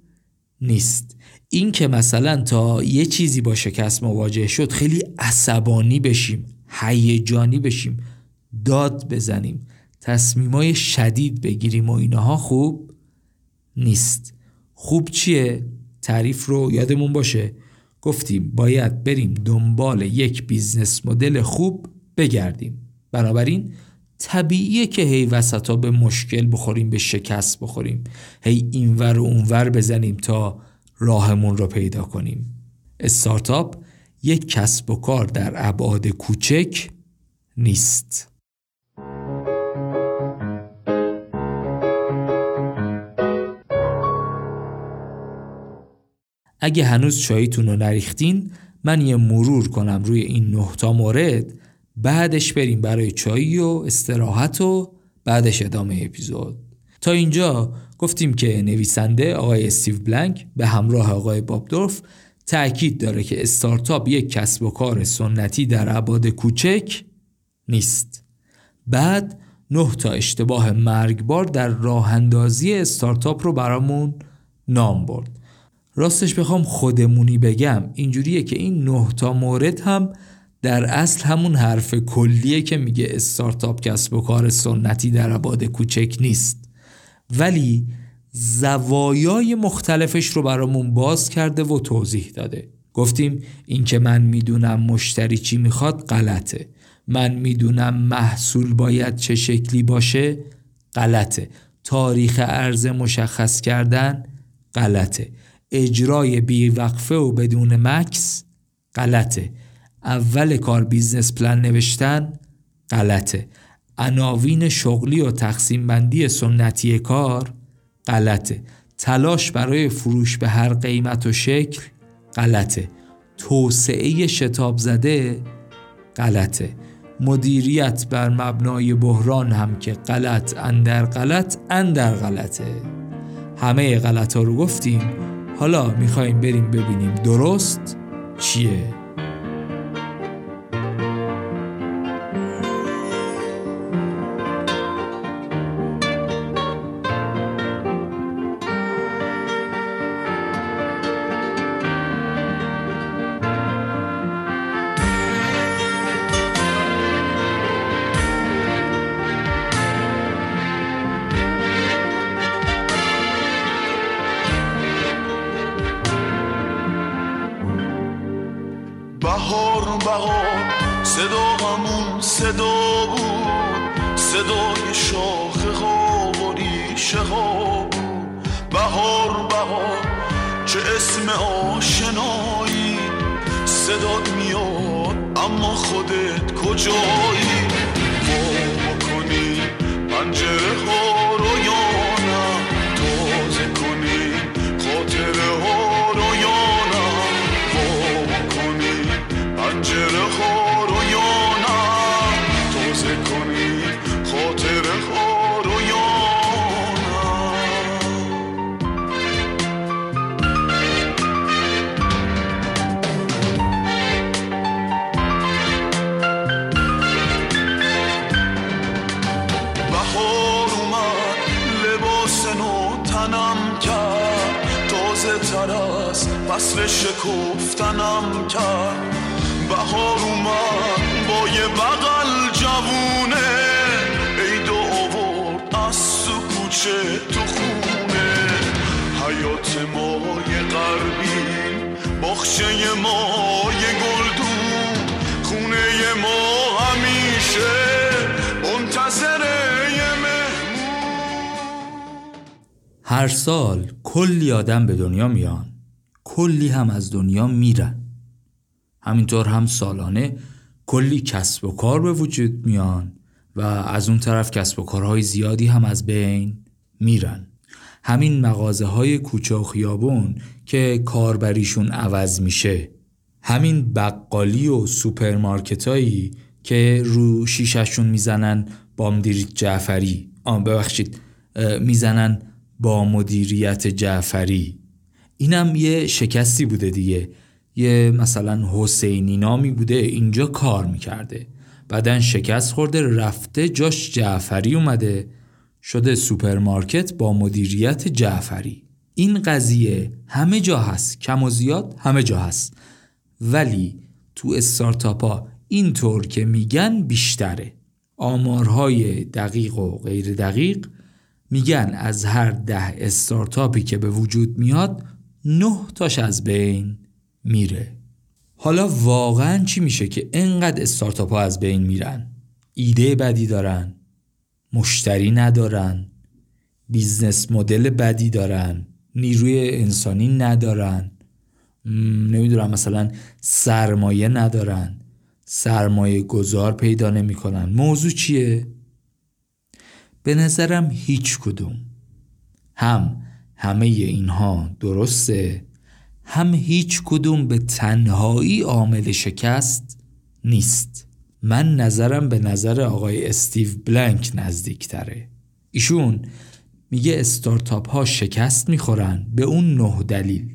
نیست. این که مثلا تا یه چیزی با شکست مواجه شد خیلی عصبانی بشیم، هیجانی بشیم، داد بزنیم، تصمیمای شدید بگیریم و اینها خوب نیست. خوب چیه؟ تعریف رو یادمون باشه، گفتیم باید بریم دنبال یک بیزنس مدل خوب بگردیم. بنابراین طبیعیه که هی وسطا به مشکل بخوریم، به شکست بخوریم، هی اینور و اونور بزنیم تا راهمون رو پیدا کنیم. استارتاپ یک کسب و کار در ابعاد کوچک نیست. اگه هنوز چایتون رو نریختین، من یه مرور کنم روی این 9 تا مورد، بعدش بریم برای چایی و استراحت و بعدش ادامه اپیزود. تا اینجا گفتیم که نویسنده آقای استیو بلانک به همراه آقای باب دورف تأکید داره که استارتاپ یک کسب و کار سنتی در ابعاد کوچک نیست. بعد 9 تا اشتباه مرگبار در راه اندازی استارتاپ رو برامون نام برد. راستش بخوام خودمونی بگم، اینجوریه که این 9 تا مورد هم در اصل همون حرف کلیه که میگه استارتاپ کسب و کار سنتی در ابعاد کوچک نیست، ولی زوایای مختلفش رو برامون باز کرده و توضیح داده. گفتیم این که من میدونم مشتری چی میخواد غلطه، من میدونم محصول باید چه شکلی باشه غلطه، تاریخ عرضه مشخص کردن غلطه، اجرای بیوقفه و بدون مکث غلطه، اول کار بیزنس پلن نوشتن غلطه، عناوین شغلی و تقسیم بندی سنتی کار غلطه، تلاش برای فروش به هر قیمت و شکل غلطه. توسعه شتاب زده غلطه. مدیریت بر مبنای بحران هم که غلط اندر غلط اندر غلطه. همه غلط ها رو گفتیم، حالا میخواییم بریم ببینیم درست چیه. هر سال کلی آدم به دنیا میان، کلی هم از دنیا میرن. همینطور هم سالانه کلی کسب و کار به وجود میان و از اون طرف کسب و کارهای زیادی هم از بین میرن. همین مغازه های کوچه و خیابون که کاربریشون عوض میشه، همین بقالی و سوپرمارکت هایی که رو شیشه‌شون میزنن با مدیریت جعفری، میزنن با مدیریت جعفری. اینم یه شکستی بوده دیگه. یه مثلا حسینی نامی بوده اینجا کار میکرده، بعدن شکست خورده رفته جاش جعفری اومده، شده سوپرمارکت با مدیریت جعفری. این قضیه همه جا هست، کم و زیاد همه جا هست، ولی تو استارتاپا اینطور که میگن بیشتره. آمارهای دقیق و غیر دقیق میگن از هر 10 استارتاپی که به وجود میاد 9 تاش از بین میره. حالا واقعا چی میشه که اینقدر استارتاپ ها از بین میرن؟ ایده بدی دارن، مشتری ندارن، بیزنس مدل بدی دارن، نیروی انسانی ندارن، نمیدونم مثلا سرمایه ندارن، سرمایه گذار پیدا نمی کنن. موضوع چیه؟ به نظرم هیچ کدوم. هم همه اینها درسته، هم هیچ کدوم به تنهایی عامل شکست نیست. من نظرم به نظر آقای استیو بلانک نزدیکتره. ایشون میگه استارتاپ ها شکست میخورن به اون 9 دلیل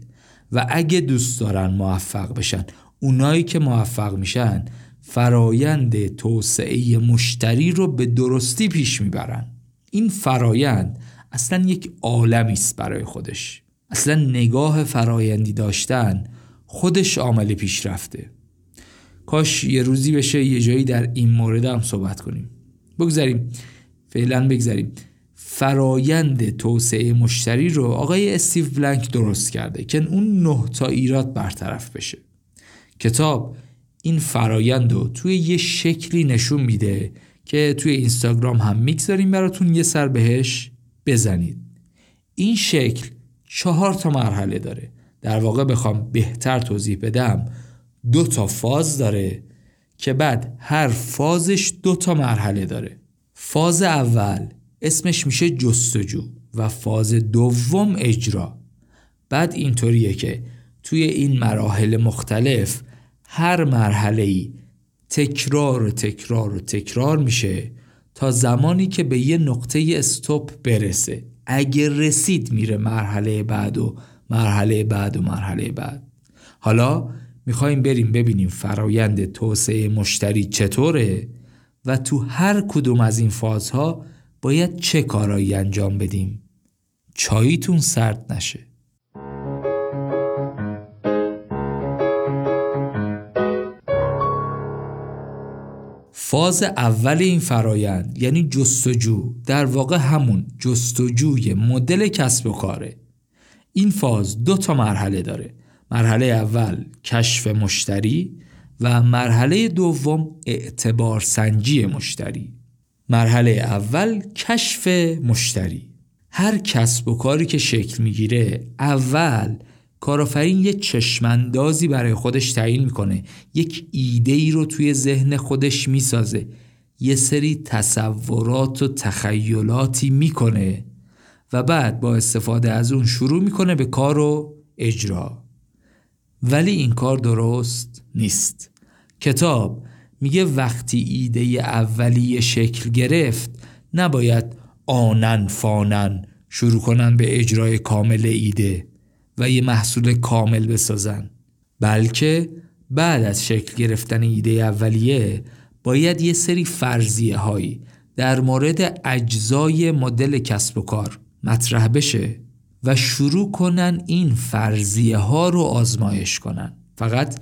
و اگه دوست دارن موفق بشن، اونایی که موفق میشن فرایند توسعه مشتری رو به درستی پیش میبرن. این فرایند اصلا یک عالمی است برای خودش. اصلا نگاه فرایندی داشتن خودش عامل پیشرفته. کاش یه روزی بشه یه جایی در این مورد هم صحبت کنیم. فعلا بگذاریم. فرایند توسعه مشتری رو آقای استیو بلانک درست کرده که اون 9 تا ایراد برطرف بشه. کتاب این فرایند رو توی یه شکلی نشون میده که توی اینستاگرام هم میگذاریم براتون، یه سر بهش بزنید. این شکل 4 تا مرحله داره. در واقع بخوام بهتر توضیح بدم 2 تا فاز داره که بعد هر فازش 2 تا مرحله داره. فاز اول اسمش میشه جستجو و فاز دوم اجرا. بعد اینطوریه که توی این مراحل مختلف هر مرحله‌ای تکرار میشه تا زمانی که به یه نقطه استاپ برسه. اگه رسید میره مرحله بعد و مرحله بعد و مرحله بعد. حالا میخوایم بریم ببینیم فرایند توسعه مشتری چطوره و تو هر کدوم از این فازها باید چه کارایی انجام بدیم. چاییتون سرد نشه. فاز اول این فرایند یعنی جستجو، در واقع همون جستجوی مدل کسب و کاره. این فاز دو تا مرحله داره. مرحله اول کشف مشتری و مرحله دوم اعتبار سنجی مشتری. مرحله اول کشف مشتری. هر کسب و کاری که شکل میگیره اول کارآفرین یه چشمندازی برای خودش تعیین میکنه، یک ایده‌ای رو توی ذهن خودش میسازه، یه سری تصورات و تخیلاتی میکنه و بعد با استفاده از اون شروع میکنه به کار و اجرا. ولی این کار درست نیست. کتاب میگه وقتی ایده اولیه شکل گرفت نباید آنن فانن شروع کنن به اجرای کامل ایده و یه محصول کامل بسازن، بلکه بعد از شکل گرفتن ایده اولیه باید یه سری فرضیه هایی در مورد اجزای مدل کسب و کار مطرح بشه و شروع کنن این فرضیه ها رو آزمایش کنن. فقط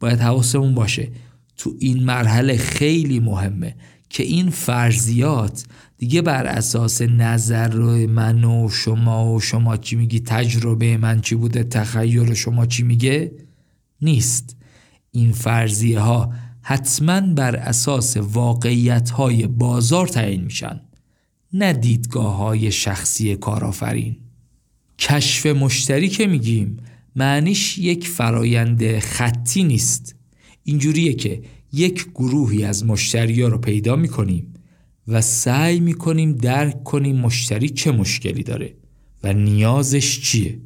باید حواسمون باشه تو این مرحله خیلی مهمه که این فرضیات دیگه بر اساس نظر من و شما و شما چی میگی، تجربه من چی بوده، تخیل شما چی میگه نیست. این فرضیه ها حتما بر اساس واقعیت های بازار تعیین میشن، نه دیدگاه های شخصی کارآفرین. کشف مشتری که میگیم معنیش یک فرایند خطی نیست. اینجوریه که یک گروهی از مشتری‌ها رو پیدا می‌کنیم و سعی می‌کنیم درک کنیم مشتری چه مشکلی داره و نیازش چیه.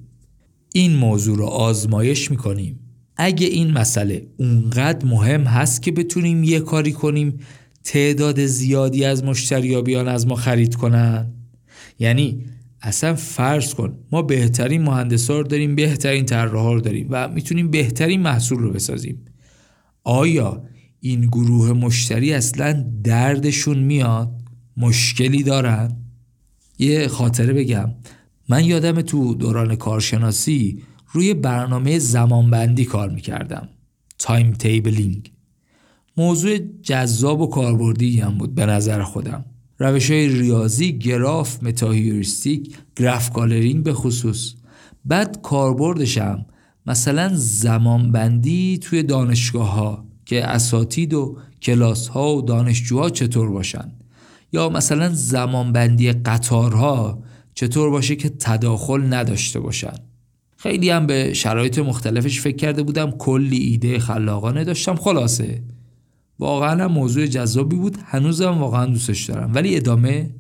این موضوع رو آزمایش می‌کنیم. اگه این مسئله اونقدر مهم هست که بتونیم یه کاری کنیم تعداد زیادی از مشتری‌ها بیان از ما خرید کنن، یعنی اصلا فرض کن ما بهترین مهندس‌ها رو داریم، بهترین طراح‌ها رو داریم و می‌تونیم بهترین محصول رو بسازیم، آیا این گروه مشتری اصلا دردشون میاد؟ مشکلی دارن؟ یه خاطره بگم. من یادم تو دوران کارشناسی روی برنامه زمانبندی کار میکردم، تایم تیبلینگ. موضوع جذاب و کاربردی هم بود به نظر خودم. روش‌های ریاضی، گراف، متاهیوریستیک، گراف کالرینگ به خصوص. بعد کاربردشم مثلا زمانبندی توی دانشگاه ها که اساتید و کلاس ها و دانشجوها چطور باشن، یا مثلا زمانبندی قطارها چطور باشه که تداخل نداشته باشن. خیلی هم به شرایط مختلفش فکر کرده بودم، کلی ایده خلاقانه داشتم. خلاصه واقعا موضوع جذابی بود، هنوزم واقعا دوستش دارم، ولی ادامه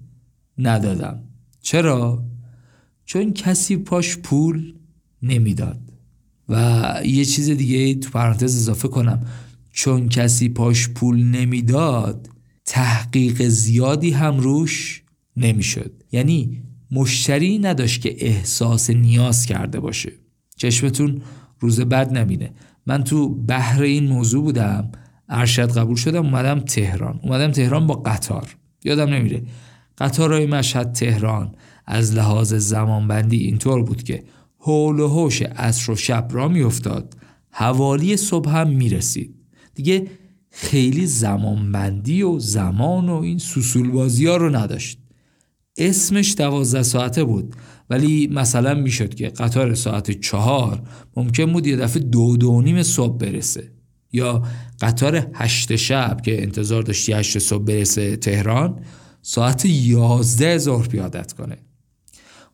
ندادم. چرا؟ چون کسی پاش پول نمیداد. و یه چیز دیگه تو پرانتز اضافه کنم، چون کسی پاش پول نمیداد تحقیق زیادی هم روش نمیشد. یعنی مشتری نداشت که احساس نیاز کرده باشه. چشمتون روز بعد نمینه، من تو بحر این موضوع بودم، ارشد قبول شدم، اومدم تهران با قطار. یادم نمیره قطارهای مشهد تهران از لحاظ زمانبندی اینطور بود که هول و هوش عصر و شب را میافتاد، حوالی صبح هم میرسید. دیگه خیلی زمانبندی و زمان و این سوسولبازی ها رو نداشت. اسمش 12 ساعته بود، ولی مثلا میشد که قطار ساعت 4 ممکن بود یه دفعه 2:30 برسه، یا قطار 8 شب که انتظار داشتی 8 صبح برسه تهران ساعت 11 ظهر پیادت کنه.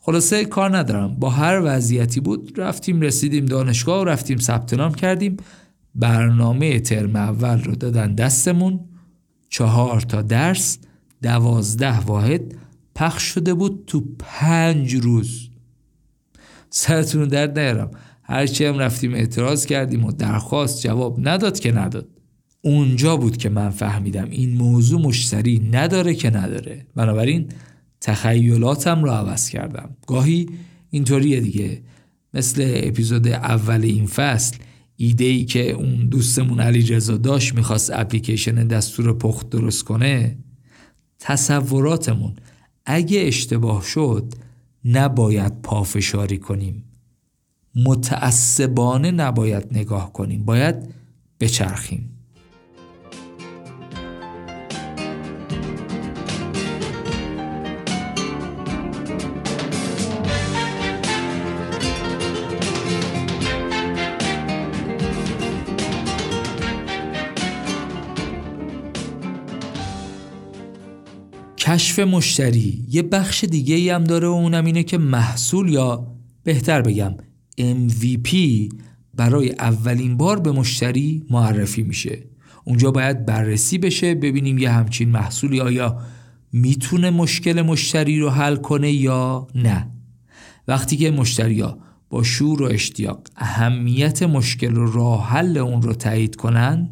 خلاصه کار ندارم، با هر وضعیتی بود رفتیم، رسیدیم دانشگاه و رفتیم ثبت نام کردیم. برنامه ترم اول رو دادن دستمون، 4 تا درس، 12 واحد، پخش شده بود تو 5 روز. سرتون رو درد نیارم، هرچی هم رفتیم اعتراض کردیم و درخواست جواب نداد که نداد. اونجا بود که من فهمیدم این موضوع مشتری نداره که نداره. بنابراین تخیلاتم رو عوض کردم. گاهی اینطوریه دیگه، مثل اپیزود اول این فصل، ایده‌ای که اون دوستمون علیرضا داشت میخواست اپلیکیشن دستور پخت درست کنه. تصوراتمون اگه اشتباه شد نباید پافشاری کنیم، متعصبانه نباید نگاه کنیم، باید بچرخیم. کشف مشتری یه بخش دیگه‌ای هم داره و اونم اینه که محصول، یا بهتر بگم MVP، برای اولین بار به مشتری معرفی میشه. اونجا باید بررسی بشه، ببینیم یه همچین محصولی آیا میتونه مشکل مشتری رو حل کنه یا نه. وقتی که مشتری‌ها با شور و اشتیاق اهمیت مشکل و راه حل اون رو تایید کنن،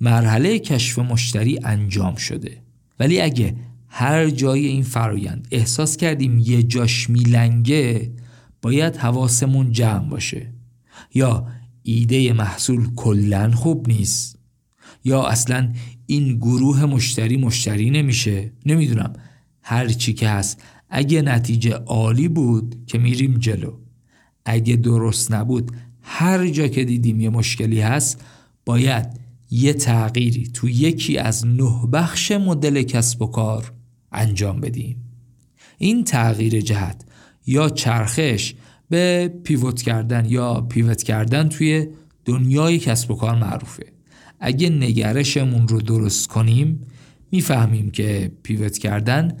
مرحله کشف مشتری انجام شده. ولی اگه هر جای این فرایند احساس کردیم یه جاش میلنگه، باید حواسمون جمع باشه. یا ایده محصول کلن خوب نیست، یا اصلا این گروه مشتری نمیشه، نمیدونم، هر چی که هست. اگه نتیجه عالی بود که میریم جلو، اگه درست نبود، هر جا که دیدیم یه مشکلی هست، باید یه تغییری تو یکی از 9 بخش مدل کسب و کار انجام بدیم. این تغییر جهت یا چرخش به پیوت کردن یا پیوت کردن توی دنیای کسب و کار معروفه. اگه نگرشمون رو درست کنیم، میفهمیم که پیوت کردن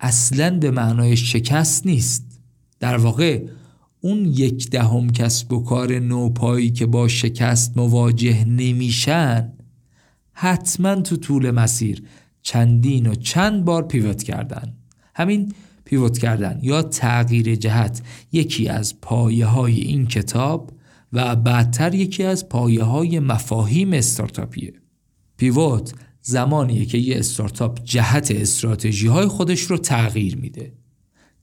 اصلاً به معنای شکست نیست. در واقع اون 1/10 کسب و کار نوپایی که با شکست مواجه نمیشن، حتما تو طول مسیر چندین و چند بار پیوت کردن. همین پیوت کردن یا تغییر جهت یکی از پایه‌های این کتاب و بعدتر یکی از پایه‌های مفاهیم استارتاپیه. پیوت زمانیه که یه استارتاپ جهت استراتژی‌های خودش رو تغییر میده.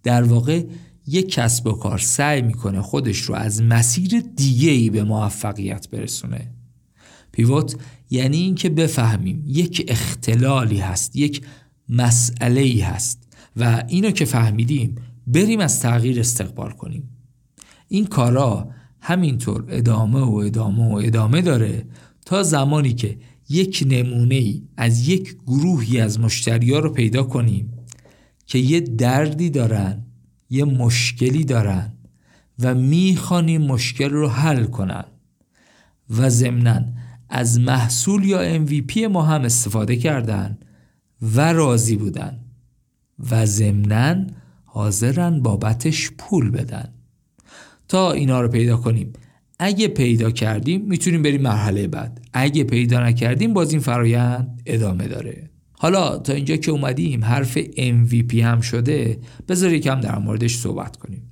در واقع یک کسب و کار سعی میکنه خودش رو از مسیر دیگه‌ای به موفقیت برسونه. پیوت یعنی این که بفهمیم یک اختلالی هست، یک مسئله‌ای هست و اینو که فهمیدیم بریم از تغییر استقبال کنیم. این کارا همینطور ادامه داره تا زمانی که یک نمونه‌ای از یک گروهی از مشتری‌ها رو پیدا کنیم که یه دردی دارن، یه مشکلی دارن و میخوانیم مشکل رو حل کنن و ضمناً از محصول یا MVP ما هم استفاده کردن و راضی بودن و ضمناً حاضرن بابتش پول بدن. تا اینا رو پیدا کنیم، اگه پیدا کردیم میتونیم بریم مرحله بعد، اگه پیدا نکردیم باز این فرایند ادامه داره. حالا تا اینجا که اومدیم، حرف MVP هم شده، بذار یکم در موردش صحبت کنیم.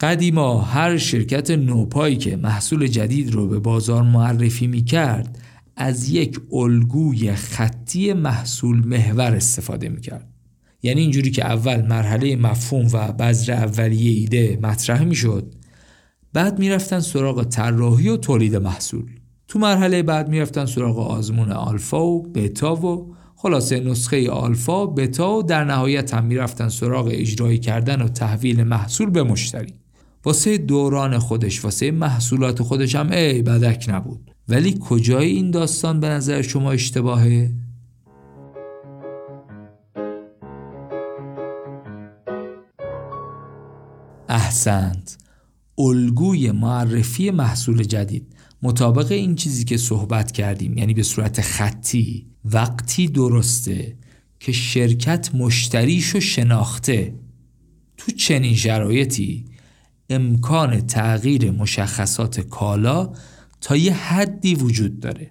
قدیما هر شرکت نوپایی که محصول جدید رو به بازار معرفی میکرد، از یک الگوی خطی محصول محور استفاده میکرد. یعنی اینجوری که اول مرحله مفهوم و بذر اولیه ایده مطرح میشد، بعد میرفتن سراغ طراحی و تولید محصول. تو مرحله بعد میرفتن سراغ آزمون آلفا و بتا و خلاصه نسخه آلفا بتا و در نهایت هم میرفتن سراغ اجرایی کردن و تحویل محصول به مشتری. واسه دوران خودش، واسه محصولات خودش هم ای بدک نبود. ولی کجای این داستان به نظر شما اشتباهه؟ احسنت، الگوی معرفی محصول جدید مطابق این چیزی که صحبت کردیم، یعنی به صورت خطی، وقتی درسته که شرکت مشتریشو شناخته. تو چنین شرایطی امکان تغییر مشخصات کالا تا یه حدی وجود داره.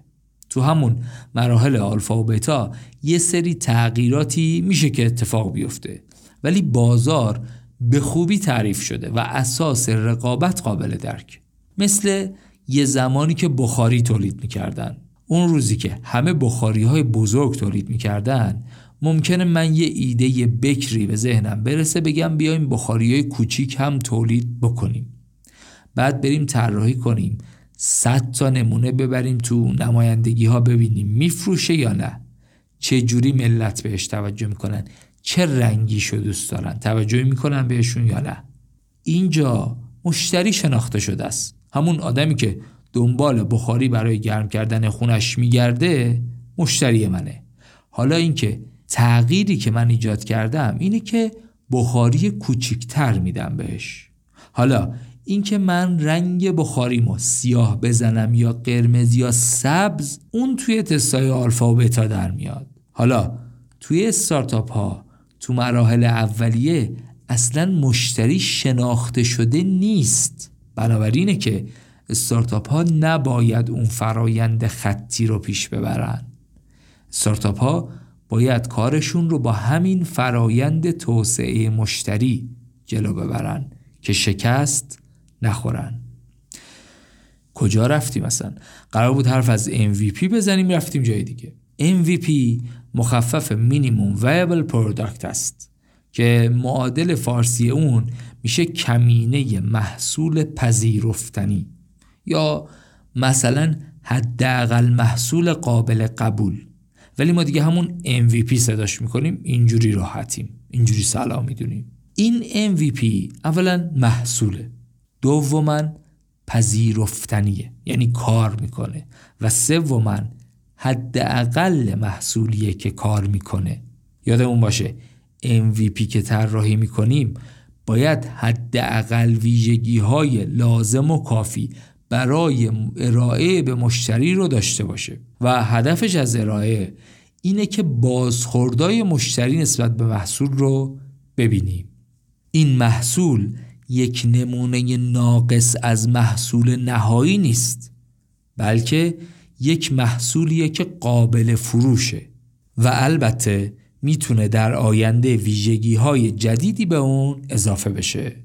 تو همون مراحل آلفا و بیتا یه سری تغییراتی میشه که اتفاق بیفته، ولی بازار به خوبی تعریف شده و اساس رقابت قابل درک. مثل یه زمانی که بخاری تولید میکردن، اون روزی که همه بخاری های بزرگ تولید میکردن، ممکنه من یه ایده بکری به ذهنم برسه بگم بیایم بخاری های کوچیک هم تولید بکنیم، بعد بریم طراحی کنیم، 100 تا نمونه ببریم تو نمایندگی ها ببینیم میفروشه یا نه، چه جوری ملت بهش توجه میکنن، چه رنگیشو دوست دارن، توجه میکنن بهشون یا نه. اینجا مشتری شناخته شده است. همون آدمی که دنبال بخاری برای گرم کردن خونش میگرده مشتری منه. حالا اینکه تغییری که من ایجاد کردم اینه که بخاری کوچیکتر میدم بهش. حالا اینکه من رنگ بخاریمو سیاه بزنم یا قرمز یا سبز، اون توی تستای آلفا و بتا در میاد. حالا توی استارتاپ ها تو مراحل اولیه اصلا مشتری شناخته شده نیست، بنابراینه که استارتاپ ها نباید اون فرایند خطی رو پیش ببرن. استارتاپ ها باید کارشون رو با همین فرایند توسعه مشتری جلو ببرن که شکست نخورن. کجا رفتیم مثلا؟ قرار بود حرف از MVP بزنیم، رفتیم جای دیگه. MVP مخفف Minimum Viable Product است که معادل فارسی اون میشه کمینه محصول پذیرفتنی، یا مثلا حداقل محصول قابل قبول، ولی ما دیگه همون MVP صداش میکنیم، اینجوری راحتیم، اینجوری سلام میدونیم. این MVP اولا محصوله، دوما پذیرفتنیه یعنی کار میکنه، و سوما حداقل محصولیه که کار میکنه. یادمون باشه MVP که طراحی میکنیم باید حداقل ویژگی های لازم و کافی برای ارائه به مشتری رو داشته باشه، و هدفش از ارائه اینه که بازخوردهای مشتری نسبت به محصول رو ببینیم. این محصول یک نمونه ناقص از محصول نهایی نیست، بلکه یک محصولیه که قابل فروشه و البته میتونه در آینده ویژگی‌های جدیدی به اون اضافه بشه.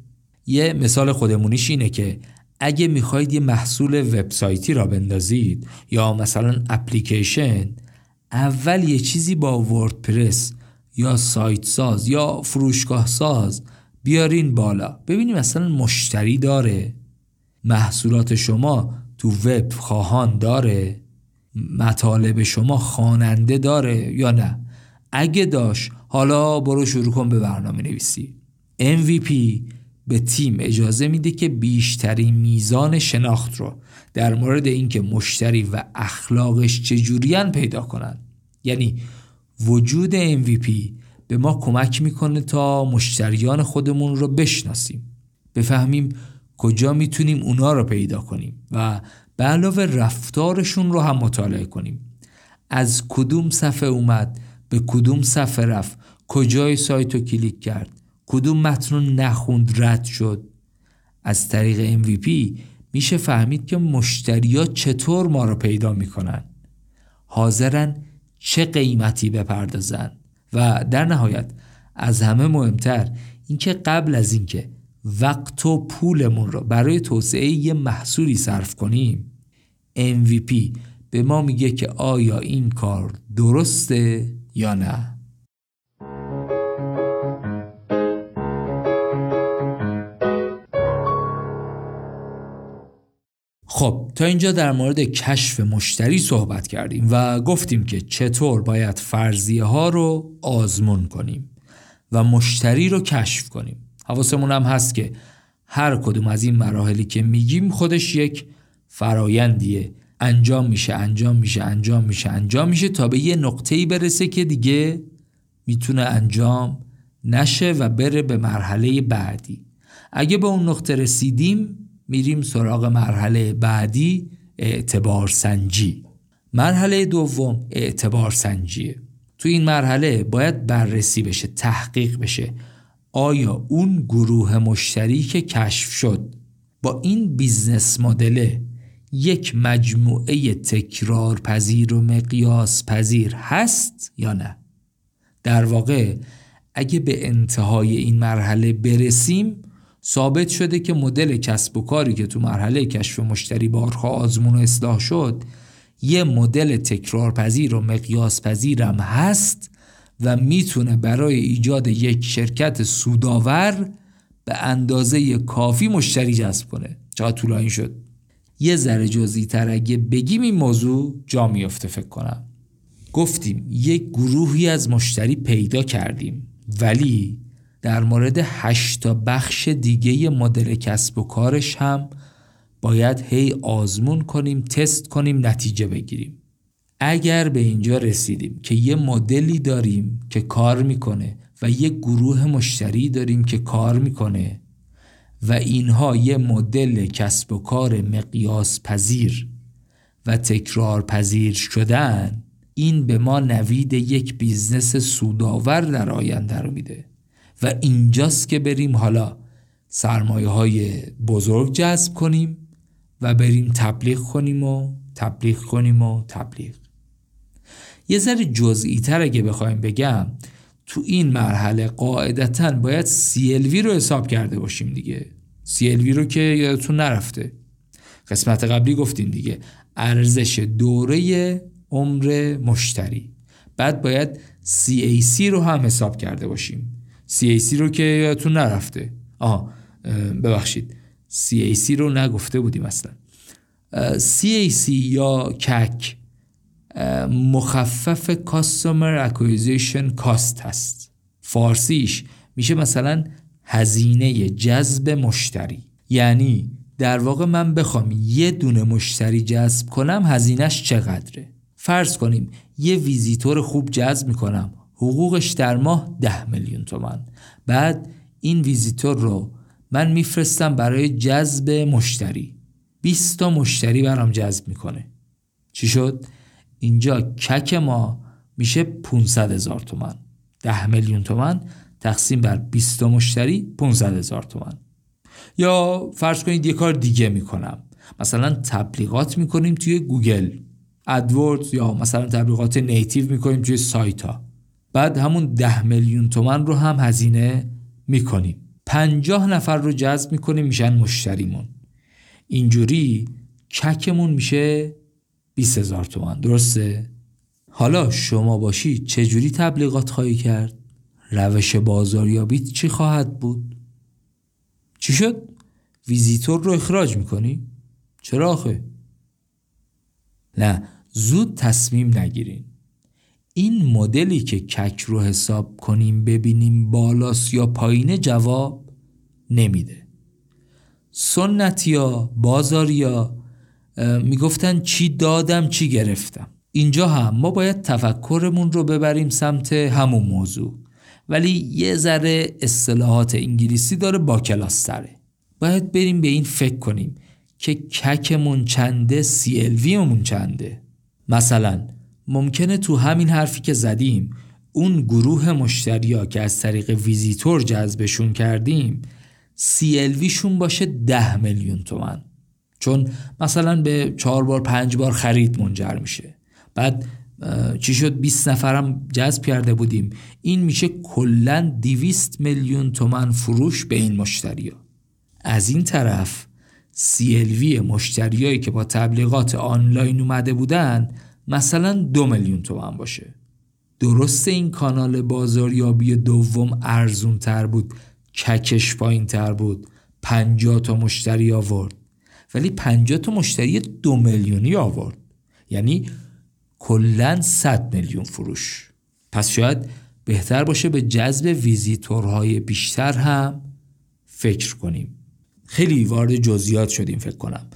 یه مثال خودمونیش اینه که اگه میخواید یه محصول وبسایتی را بندازید یا مثلا اپلیکیشن، اول یه چیزی با وردپرس یا سایت ساز یا فروشگاه ساز بیارین بالا، ببینیم مثلا مشتری داره، محصولات شما تو وب خواهان داره، مطالب شما خواننده داره یا نه. اگه داشت حالا برو شروع کن به برنامه نویسی. MVP به تیم اجازه میده که بیشترین میزان شناخت رو در مورد اینکه مشتری و اخلاقش چجورین پیدا کنن. یعنی وجود MVP به ما کمک میکنه تا مشتریان خودمون رو بشناسیم، بفهمیم کجا میتونیم اونا رو پیدا کنیم و به علاوه رفتارشون رو هم مطالعه کنیم. از کدوم صفحه اومد، به کدوم صفحه رفت، کجای سایت رو کلیک کرد، کدوم متن رو نخوند رد شد. از طریق MVP میشه فهمید که مشتری‌ها چطور ما رو پیدا میکنن، حاضرن چه قیمتی بپردازن، و در نهایت از همه مهمتر اینکه قبل از اینکه وقت و پولمون رو برای توسعه یه محصولی صرف کنیم، MVP به ما میگه که آیا این کار درسته یا نه. خب تا اینجا در مورد کشف مشتری صحبت کردیم و گفتیم که چطور باید فرضیه ها رو آزمون کنیم و مشتری رو کشف کنیم. حواسمون هم هست که هر کدوم از این مراحلی که میگیم خودش یک فرایندیه، انجام میشه تا به یه نقطه‌ای برسه که دیگه میتونه انجام نشه و بره به مرحله بعدی. اگه به اون نقطه رسیدیم میریم سراغ مرحله بعدی، اعتبار سنجی. مرحله دوم اعتبار سنجیه. تو این مرحله باید بررسی بشه، تحقیق بشه آیا اون گروه مشتری که کشف شد با این بیزنس مدل یک مجموعه تکرار پذیر و مقیاس پذیر هست یا نه. در واقع اگه به انتهای این مرحله برسیم ثابت شده که مدل کسب و کاری که تو مرحله کشف مشتری بارها آزمون و اصلاح شد یه مدل تکرار پذیر و مقیاس پذیرم هست و میتونه برای ایجاد یک شرکت سودآور به اندازه کافی مشتری جذب کنه. چقدر طولانی شد. یه ذره جزئی تر اگه بگیم این موضوع جا میفته فکر کنم. گفتیم یک گروهی از مشتری پیدا کردیم ولی در مورد 8 بخش دیگه مدل کسب و کارش هم باید هی آزمون کنیم، تست کنیم، نتیجه بگیریم. اگر به اینجا رسیدیم که یه مدلی داریم که کار میکنه و یه گروه مشتری داریم که کار میکنه و اینها یه مدل کسب و کار مقیاس پذیر و تکرار پذیر شدن، این به ما نوید یک بیزنس سودآور در آینده رو میده و اینجاست که بریم حالا سرمایه‌های بزرگ جذب کنیم و بریم تبلیغ کنیم. یه ذره جزئی تر اگه بخوایم بگم تو این مرحله قاعدتاً باید CLV رو حساب کرده باشیم دیگه. CLV رو که یادتون نرفته قسمت قبلی گفتیم دیگه، ارزش دوره عمر مشتری. بعد باید CAC رو هم حساب کرده باشیم. CAC رو که یادتون نرفته. ببخشید CAC رو نگفته بودیم اصلا. CAC یا کک مخفف Customer Acquisition Cost هست. فارسیش میشه مثلا هزینه جذب مشتری. یعنی در واقع من بخوام یه دونه مشتری جذب کنم هزینهش چقدره. فرض کنیم یه ویزیتور خوب جذب میکنم، حقوقش در ماه 10 میلیون تومان. بعد این ویزیتور رو من میفرستم برای جذب مشتری، 20 تا مشتری برام جذب میکنه. چی شد؟ اینجا کک ما میشه 500 هزار تومان. 10 میلیون تومان تقسیم بر 20 تا مشتری 500 هزار تومان. یا فرض کنید یه کار دیگه میکنم، مثلا تبلیغات میکنیم توی گوگل ادوردز یا مثلا تبلیغات نیتیو میکنیم توی سایت ها. بعد همون 10 میلیون تومان رو هم هزینه میکنیم. 50 نفر رو جذب میکنیم میشن مشتریمون. اینجوری ککمون میشه 20 هزار تومان. درسته؟ حالا شما باشی چجوری تبلیغات خواهی کرد؟ روش بازاریابیت چی خواهد بود؟ چی شد؟ ویزیتور رو اخراج میکنی؟ چرا آخه؟ نه، زود تصمیم نگیرین. این مدلی که کک رو حساب کنیم ببینیم بالاست یا پایینه جواب نمیده. سنتیا، بازاریا میگفتن چی دادم چی گرفتم. اینجا هم ما باید تفکرمون رو ببریم سمت همون موضوع، ولی یه ذره اصطلاحات انگلیسی داره، با کلاس تره. باید بریم به این فکر کنیم که ککمون چنده، CLVمون چنده. مثلا ممکنه تو همین حرفی که زدیم اون گروه مشتریا که از طریق ویزیتور جذبشون کردیم CLVشون باشه 10 میلیون تومان، چون مثلا به 4 بار 5 بار خرید منجر میشه. بعد چی شد؟ 20 نفرم جذب کرده بودیم، این میشه کلن 200 میلیون تومان فروش به این مشتریا. از این طرف CLV مشتریایی که با تبلیغات آنلاین اومده بودن مثلا 2 میلیون تومان باشه. درسته این کانال بازاریابی دوم ارزون تر بود، ککش پایین تر بود، 50 تا مشتری آورد، ولی 50 تا مشتری 2 میلیونی آورد، یعنی کلاً 100 میلیون فروش. پس شاید بهتر باشه به جذب ویزیتورهای بیشتر هم فکر کنیم. خیلی وارد جزئیات شدیم فکر کنم.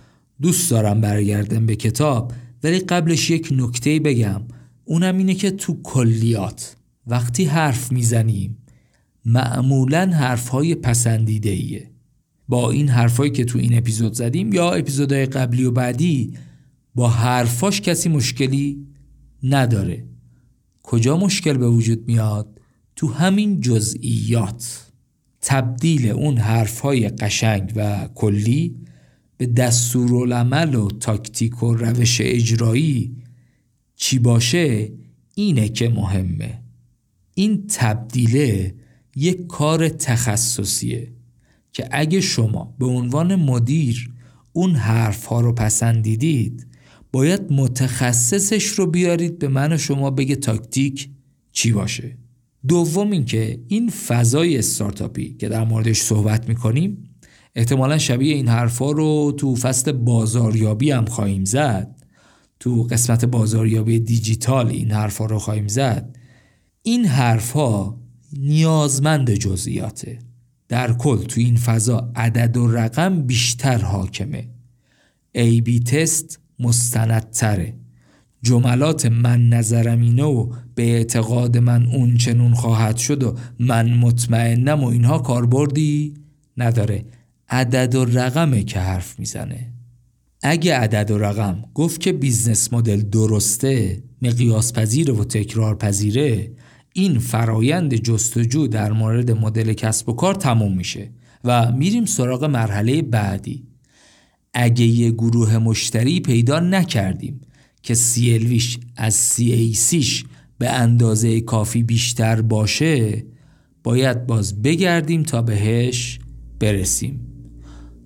دوست دارم برگردم به کتاب، ولی قبلش یک نکته بگم، اونم اینه که تو کلیات وقتی حرف میزنیم معمولاً حرفهای پسندیده‌ایه. با این حرفایی که تو این اپیزود زدیم یا اپیزودهای قبلی و بعدی، با حرفاش کسی مشکلی نداره. کجا مشکل به وجود میاد؟ تو همین جزئیات. تبدیل اون حرفهای قشنگ و کلی به دستورالعمل و تاکتیک و روش اجرایی چی باشه، اینه که مهمه. این تبدیله یک کار تخصصیه که اگه شما به عنوان مدیر اون حرف ها رو پسندیدید، باید متخصصش رو بیارید به من و شما بگه تاکتیک چی باشه. دوم این که این فضای استارتاپی که در موردش صحبت میکنیم احتمالا شبیه این حرفا رو تو فصل بازاریابی هم خواهیم زد، تو قسمت بازاریابی دیجیتال این حرفا رو خواهیم زد. این حرفا نیازمند جزئیاته. در کل تو این فضا عدد و رقم بیشتر حاکمه، AB تست مستندتره، جملات من نظرم اینه و به اعتقاد من اون چنون خواهد شد و من مطمئنم و اینها کاربردی نداره. عدد و رقمه که حرف میزنه. اگه عدد و رقم گفت که بیزنس مدل درسته، مقیاس پذیره و تکرار پذیره، این فرایند جستجو در مورد مدل کسب و کار تموم میشه و میریم سراغ مرحله بعدی. اگه یه گروه مشتری پیدا نکردیم که CLVش از CACش به اندازه کافی بیشتر باشه، باید باز بگردیم تا بهش برسیم.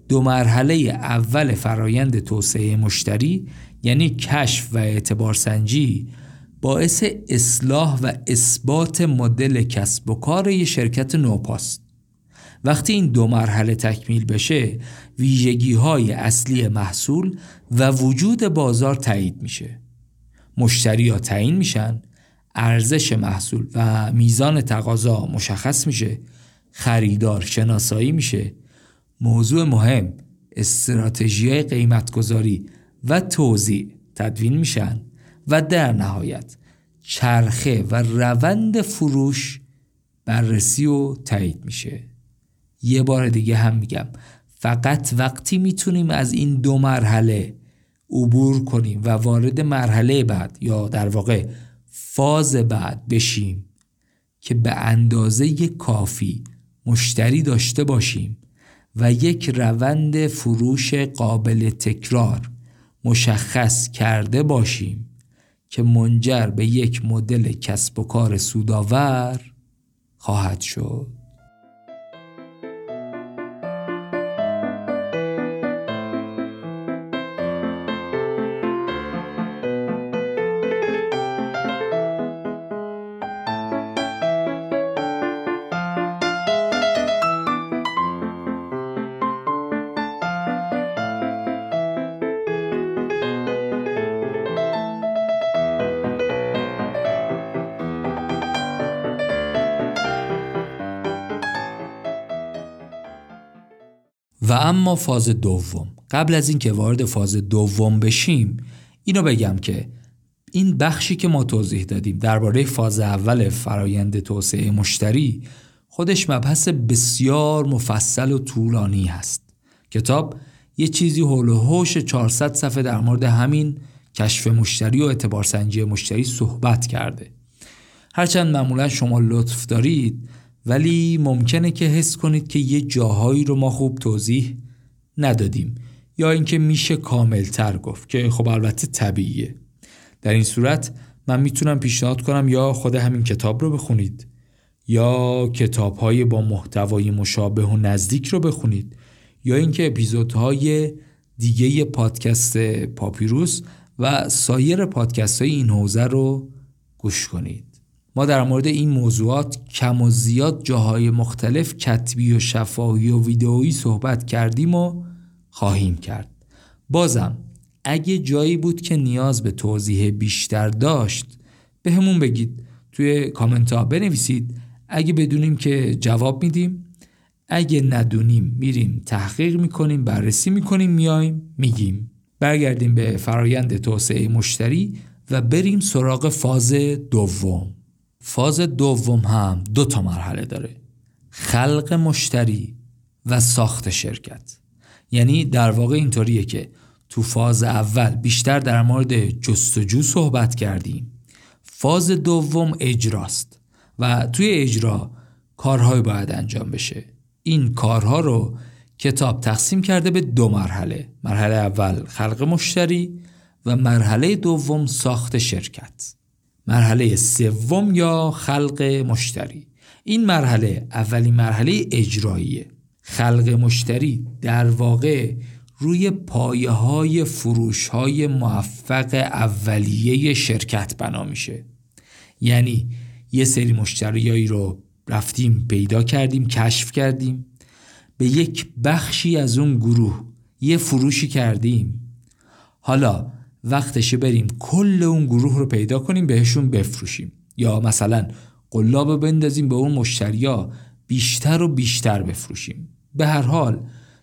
دو مرحله اول فرایند توسعه مشتری، یعنی کشف و اعتبارسنجی، باعث اصلاح و اثبات مدل کسب و کار یه شرکت نوپاست. وقتی این دو مرحله تکمیل بشه، ویژگی‌های اصلی محصول و وجود بازار تایید میشه. مشتری‌ها تعیین میشن، ارزش محصول و میزان تقاضا مشخص میشه، خریدار شناسایی میشه. موضوع مهم، استراتژی‌های قیمت‌گذاری و توزیع تدوین میشن و در نهایت چرخه و روند فروش بررسی و تایید میشه. یه بار دیگه هم میگم، فقط وقتی میتونیم از این دو مرحله عبور کنیم و وارد مرحله بعد یا در واقع فاز بعد بشیم که به اندازه کافی مشتری داشته باشیم و یک روند فروش قابل تکرار مشخص کرده باشیم که منجر به یک مدل کسب و کار سودآور خواهد شد. و اما فاز دوم. قبل از این که وارد فاز دوم بشیم، اینو بگم که این بخشی که ما توضیح دادیم درباره فاز اول فرایند توسعه مشتری، خودش مبحث بسیار مفصل و طولانی هست. کتاب یه چیزی هول و هوش 400 صفحه در مورد همین کشف مشتری و اعتبارسنجی مشتری صحبت کرده. هرچند معمولا شما لطف دارید، ولی ممکنه که حس کنید که یه جاهایی رو ما خوب توضیح ندادیم یا اینکه میشه کاملتر گفت، که خب البته طبیعیه. در این صورت من میتونم پیشنهاد کنم یا خود همین کتاب رو بخونید یا کتاب‌های با محتوای مشابه و نزدیک رو بخونید یا اینکه اپیزودهای دیگه پادکست پاپیروس و سایر پادکست‌های این حوزه رو گوش کنید. ما در مورد این موضوعات کم و زیاد جاهای مختلف کتبی و شفاهی و ویدئویی صحبت کردیم و خواهیم کرد. بازم اگه جایی بود که نیاز به توضیح بیشتر داشت، به همون بگید، توی کامنت ها بنویسید. اگه بدونیم که جواب میدیم، اگه ندونیم میریم تحقیق میکنیم، بررسی میکنیم، میایم میگیم. برگردیم به فرایند توسعه مشتری و بریم سراغ فاز دوم. فاز دوم هم دو تا مرحله داره: خلق مشتری و ساخت شرکت. یعنی در واقع اینطوریه که تو فاز اول بیشتر در مورد جستجو صحبت کردیم، فاز دوم اجراست و توی اجرا کارهای باید انجام بشه. این کارها رو کتاب تقسیم کرده به دو مرحله. مرحله اول خلق مشتری و مرحله دوم ساخت شرکت. مرحله سوم یا خلق مشتری. این مرحله اولین مرحله اجراییه. خلق مشتری در واقع روی پایه‌های فروش‌های موفق اولیه شرکت بنا میشه. یعنی یه سری مشتریایی رو رفتیم پیدا کردیم، کشف کردیم، به یک بخشی از اون گروه یه فروشی کردیم، حالا وقتشه بریم کل اون گروه رو پیدا کنیم بهشون بفروشیم، یا مثلا قلاب بندازیم به اون مشتریا بیشتر و بیشتر بفروشیم. به هر حال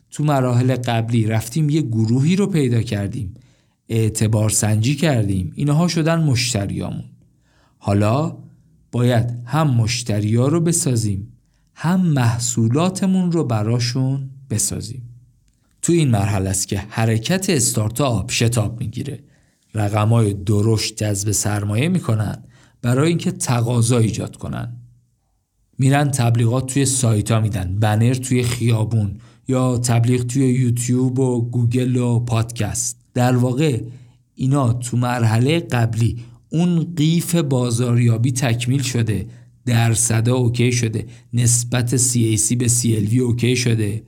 تو مراحل قبلی رفتیم یه گروهی رو پیدا کردیم، اعتبار سنجی کردیم، اینها شدن مشتریامون. حالا باید هم مشتریا رو بسازیم هم محصولاتمون رو براشون بسازیم. تو این مرحله است که حرکت استارتاپ شتاب میگیره. رقمای درشت جذب سرمایه میکنن برای اینکه تقاضا ایجاد کنن. میرن تبلیغات توی سایت‌ها میدن، بنر توی خیابون، یا تبلیغ توی یوتیوب و گوگل و پادکست. در واقع اینا تو مرحله قبلی اون قیف بازاریابی تکمیل شده، درصد اوکی شده، نسبت CAC به CLV اوکی شده.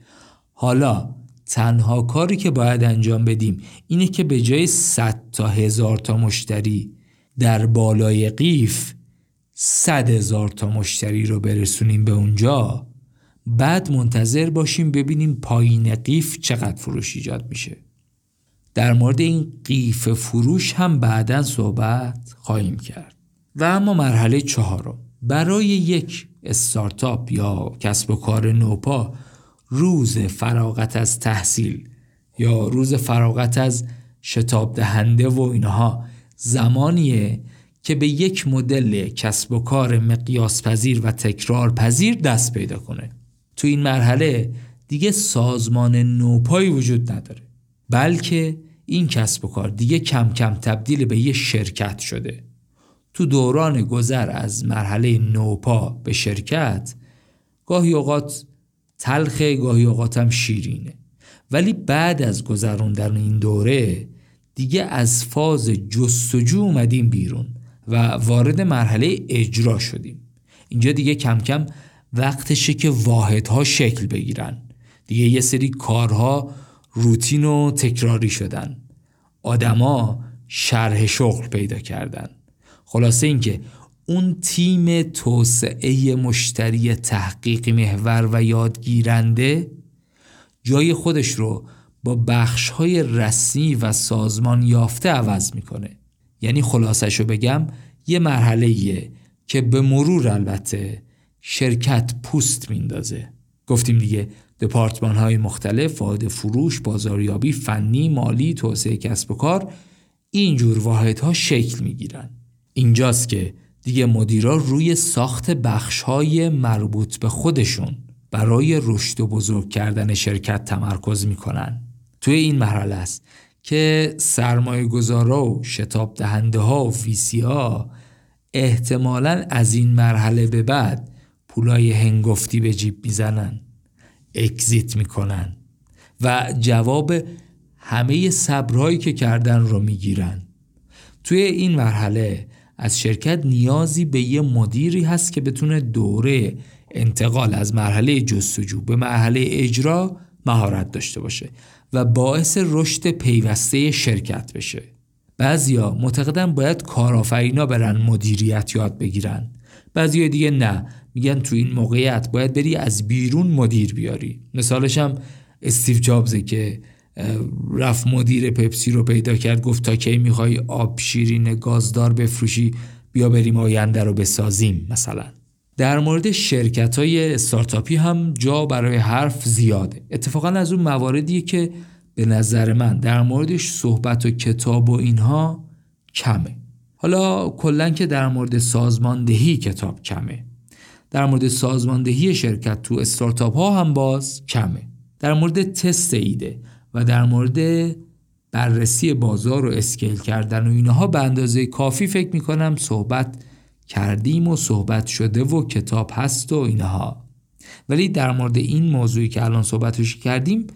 حالا تنها کاری که باید انجام بدیم اینه که به جای 100 تا 1000 تا مشتری در بالای قیف 100 هزار تا مشتری رو برسونیم به اونجا، بعد منتظر باشیم ببینیم پایین قیف چقدر فروش ایجاد میشه. در مورد این قیف فروش هم بعداً صحبت خواهیم کرد. و اما مرحله چهارم، برای یک استارتاپ یا کسب و کار نوپا روز فراغت از تحصیل یا روز فراغت از شتاب دهنده و اینها زمانیه که به یک مدل کسب و کار مقیاس پذیر و تکرار پذیر دست پیدا کنه. تو این مرحله دیگه سازمان نوپایی وجود نداره، بلکه این کسب و کار دیگه کم کم تبدیل به یه شرکت شده. تو دوران گذر از مرحله نوپا به شرکت گاهی اوقات تلخه، گاهی اوقات هم شیرینه، ولی بعد از گذروندن این دوره دیگه از فاز جستجو اومدیم بیرون و وارد مرحله اجرا شدیم. اینجا دیگه کم کم وقتشه که واحدها شکل بگیرن. دیگه یه سری کارها روتین و تکراری شدن، آدما شرح شغل پیدا کردن. خلاصه اینکه اون تیم توسعه مشتری تحقیق محور و یادگیرنده جای خودش رو با بخش‌های رسمی و سازمان یافته عوض می‌کنه. یعنی خلاصه‌شو بگم، یه مرحله‌ایه که به مرور البته شرکت پوست میندازه. گفتیم دیگه دپارتمان‌های مختلف، واحد فروش، بازاریابی، فنی، مالی، توسعه کسب و کار، اینجور واحدها شکل می‌گیرن. اینجاست که دیگه مدیرا روی ساخت بخش‌های مربوط به خودشون برای رشد و بزرگ کردن شرکت تمرکز می‌کنن. توی این مرحله است که سرمایه‌گذارا و شتاب دهنده‌ها و ویسی‌ها احتمالاً از این مرحله به بعد پولای هنگفتی به جیب میزنن، اکزیت میکنن و جواب همه صبرهایی که کردن رو میگیرن. توی این مرحله از شرکت نیازی به یه مدیری هست که بتونه دوره انتقال از مرحله جستجو به مرحله اجرا مهارت داشته باشه و باعث رشد پیوسته شرکت بشه. بعضیا معتقدن باید کارآفرینا برن مدیریت یاد بگیرن، بعضیا دیگه نه، میگن تو این موقعیت باید بری از بیرون مدیر بیاری. مثالش هم استیو جابزه که رفت مدیر پپسی رو پیدا کرد، گفت تا کی میخوای آب شیرین گازدار بفروشی، بیا بریم آینده رو بسازیم. مثلا در مورد شرکت‌های استارتاپی هم جا برای حرف زیاده. اتفاقا از اون مواردیه که به نظر من در موردش صحبت و کتاب و اینها کمه. حالا کلاً که در مورد سازماندهی کتاب کمه، در مورد سازماندهی شرکت تو استارتاپ ها هم باز کمه، در مورد تست ایده و در مورد بررسی بازار و اسکیل کردن و اینها به اندازه کافی فکر میکنم صحبت کردیم و صحبت شده و کتاب هست و اینها. ولی در مورد این موضوعی که الان صحبتش کردیم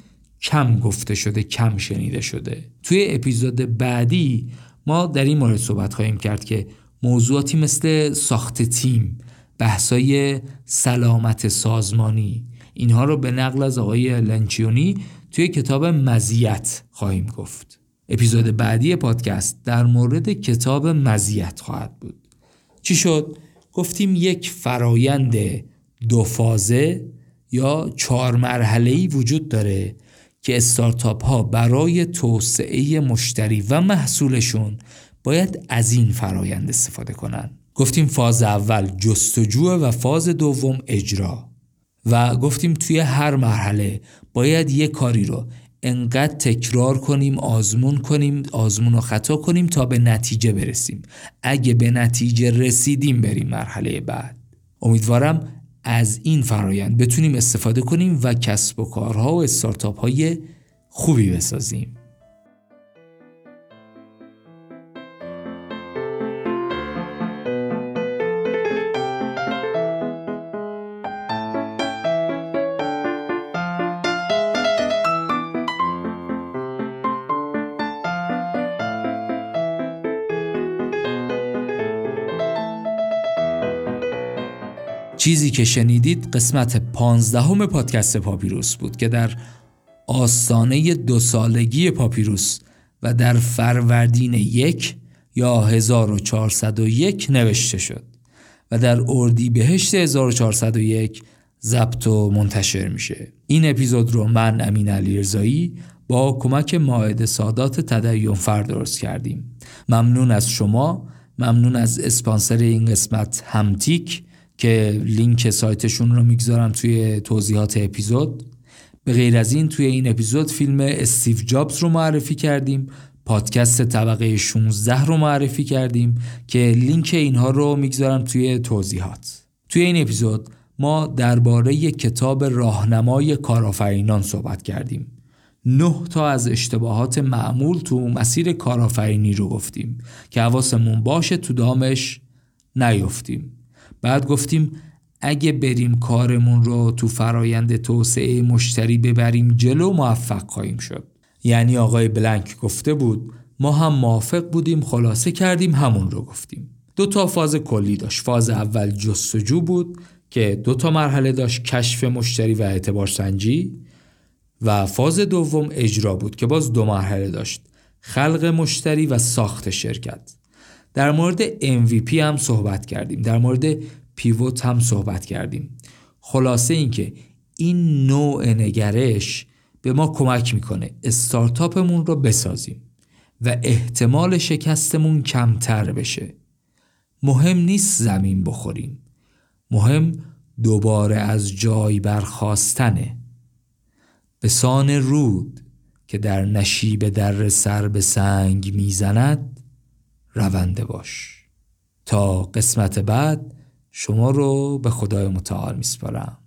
کم گفته شده، کم شنیده شده. توی اپیزود بعدی ما در این مورد صحبت خواهیم کرد که موضوعاتی مثل ساخت تیم، بحثای سلامت سازمانی، اینها رو به نقل از آقای لنچیونی توی کتاب مزیت خواهیم گفت. اپیزود بعدی پادکست در مورد کتاب مزیت خواهد بود. چی شد؟ گفتیم یک فرایند دو فازه یا 4 مرحله‌ای وجود داره که استارتاپ ها برای توسعه مشتری و محصولشون باید از این فرایند استفاده کنن. گفتیم فاز اول جستجو و فاز دوم اجرا، و گفتیم توی هر مرحله باید یک کاری رو انقدر تکرار کنیم، آزمون و خطا کنیم تا به نتیجه برسیم. اگه به نتیجه رسیدیم بریم مرحله بعد. امیدوارم از این فرایند بتونیم استفاده کنیم و کسب و کارها و استارتاپ های خوبی بسازیم. چیزی که شنیدید قسمت 15 پادکست پاپیروس بود که در آستانه 2 سالگی پاپیروس و در فروردین 1 یا 1401 نوشته شد و در اردیبهشت 1401 ضبط و منتشر میشه. این اپیزود رو من امین علیرضایی با کمک مائده سادات تدین فر درست کردیم. ممنون از شما، ممنون از اسپانسر این قسمت همتیک که لینک سایتشون رو میگذارم توی توضیحات اپیزود. به غیر از این توی این اپیزود فیلم استیو جابز رو معرفی کردیم، پادکست طبقه 16 رو معرفی کردیم که لینک اینها رو میگذارم توی توضیحات. توی این اپیزود ما درباره کتاب راهنمای کارآفرینان صحبت کردیم. 9 تا از اشتباهات معمول تو مسیر کارآفرینی رو گفتیم که حواسمون باشه تو دامش نیفتیم. بعد گفتیم اگه بریم کارمون رو تو فرایند توسعه مشتری ببریم جلو موفق خواهیم شد. یعنی آقای بلنک گفته بود، ما هم موافق بودیم، خلاصه کردیم همون رو گفتیم. 2 تا فاز کلی داشت. فاز اول جستجو بود که 2 مرحله داشت، کشف مشتری و اعتبار سنجی، و فاز دوم اجرا بود که باز 2 مرحله داشت، خلق مشتری و ساخت شرکت. در مورد MVP هم صحبت کردیم، در مورد پیوت هم صحبت کردیم. خلاصه این که این نوع نگرش به ما کمک میکنه استارتاپمون رو بسازیم و احتمال شکستمون کمتر بشه. مهم نیست زمین بخوریم، مهم دوباره از جای برخاستنه. به سان رود که در نشیب در سر به سنگ میزند رونده باش. تا قسمت بعد شما رو به خدای متعال میسپارم.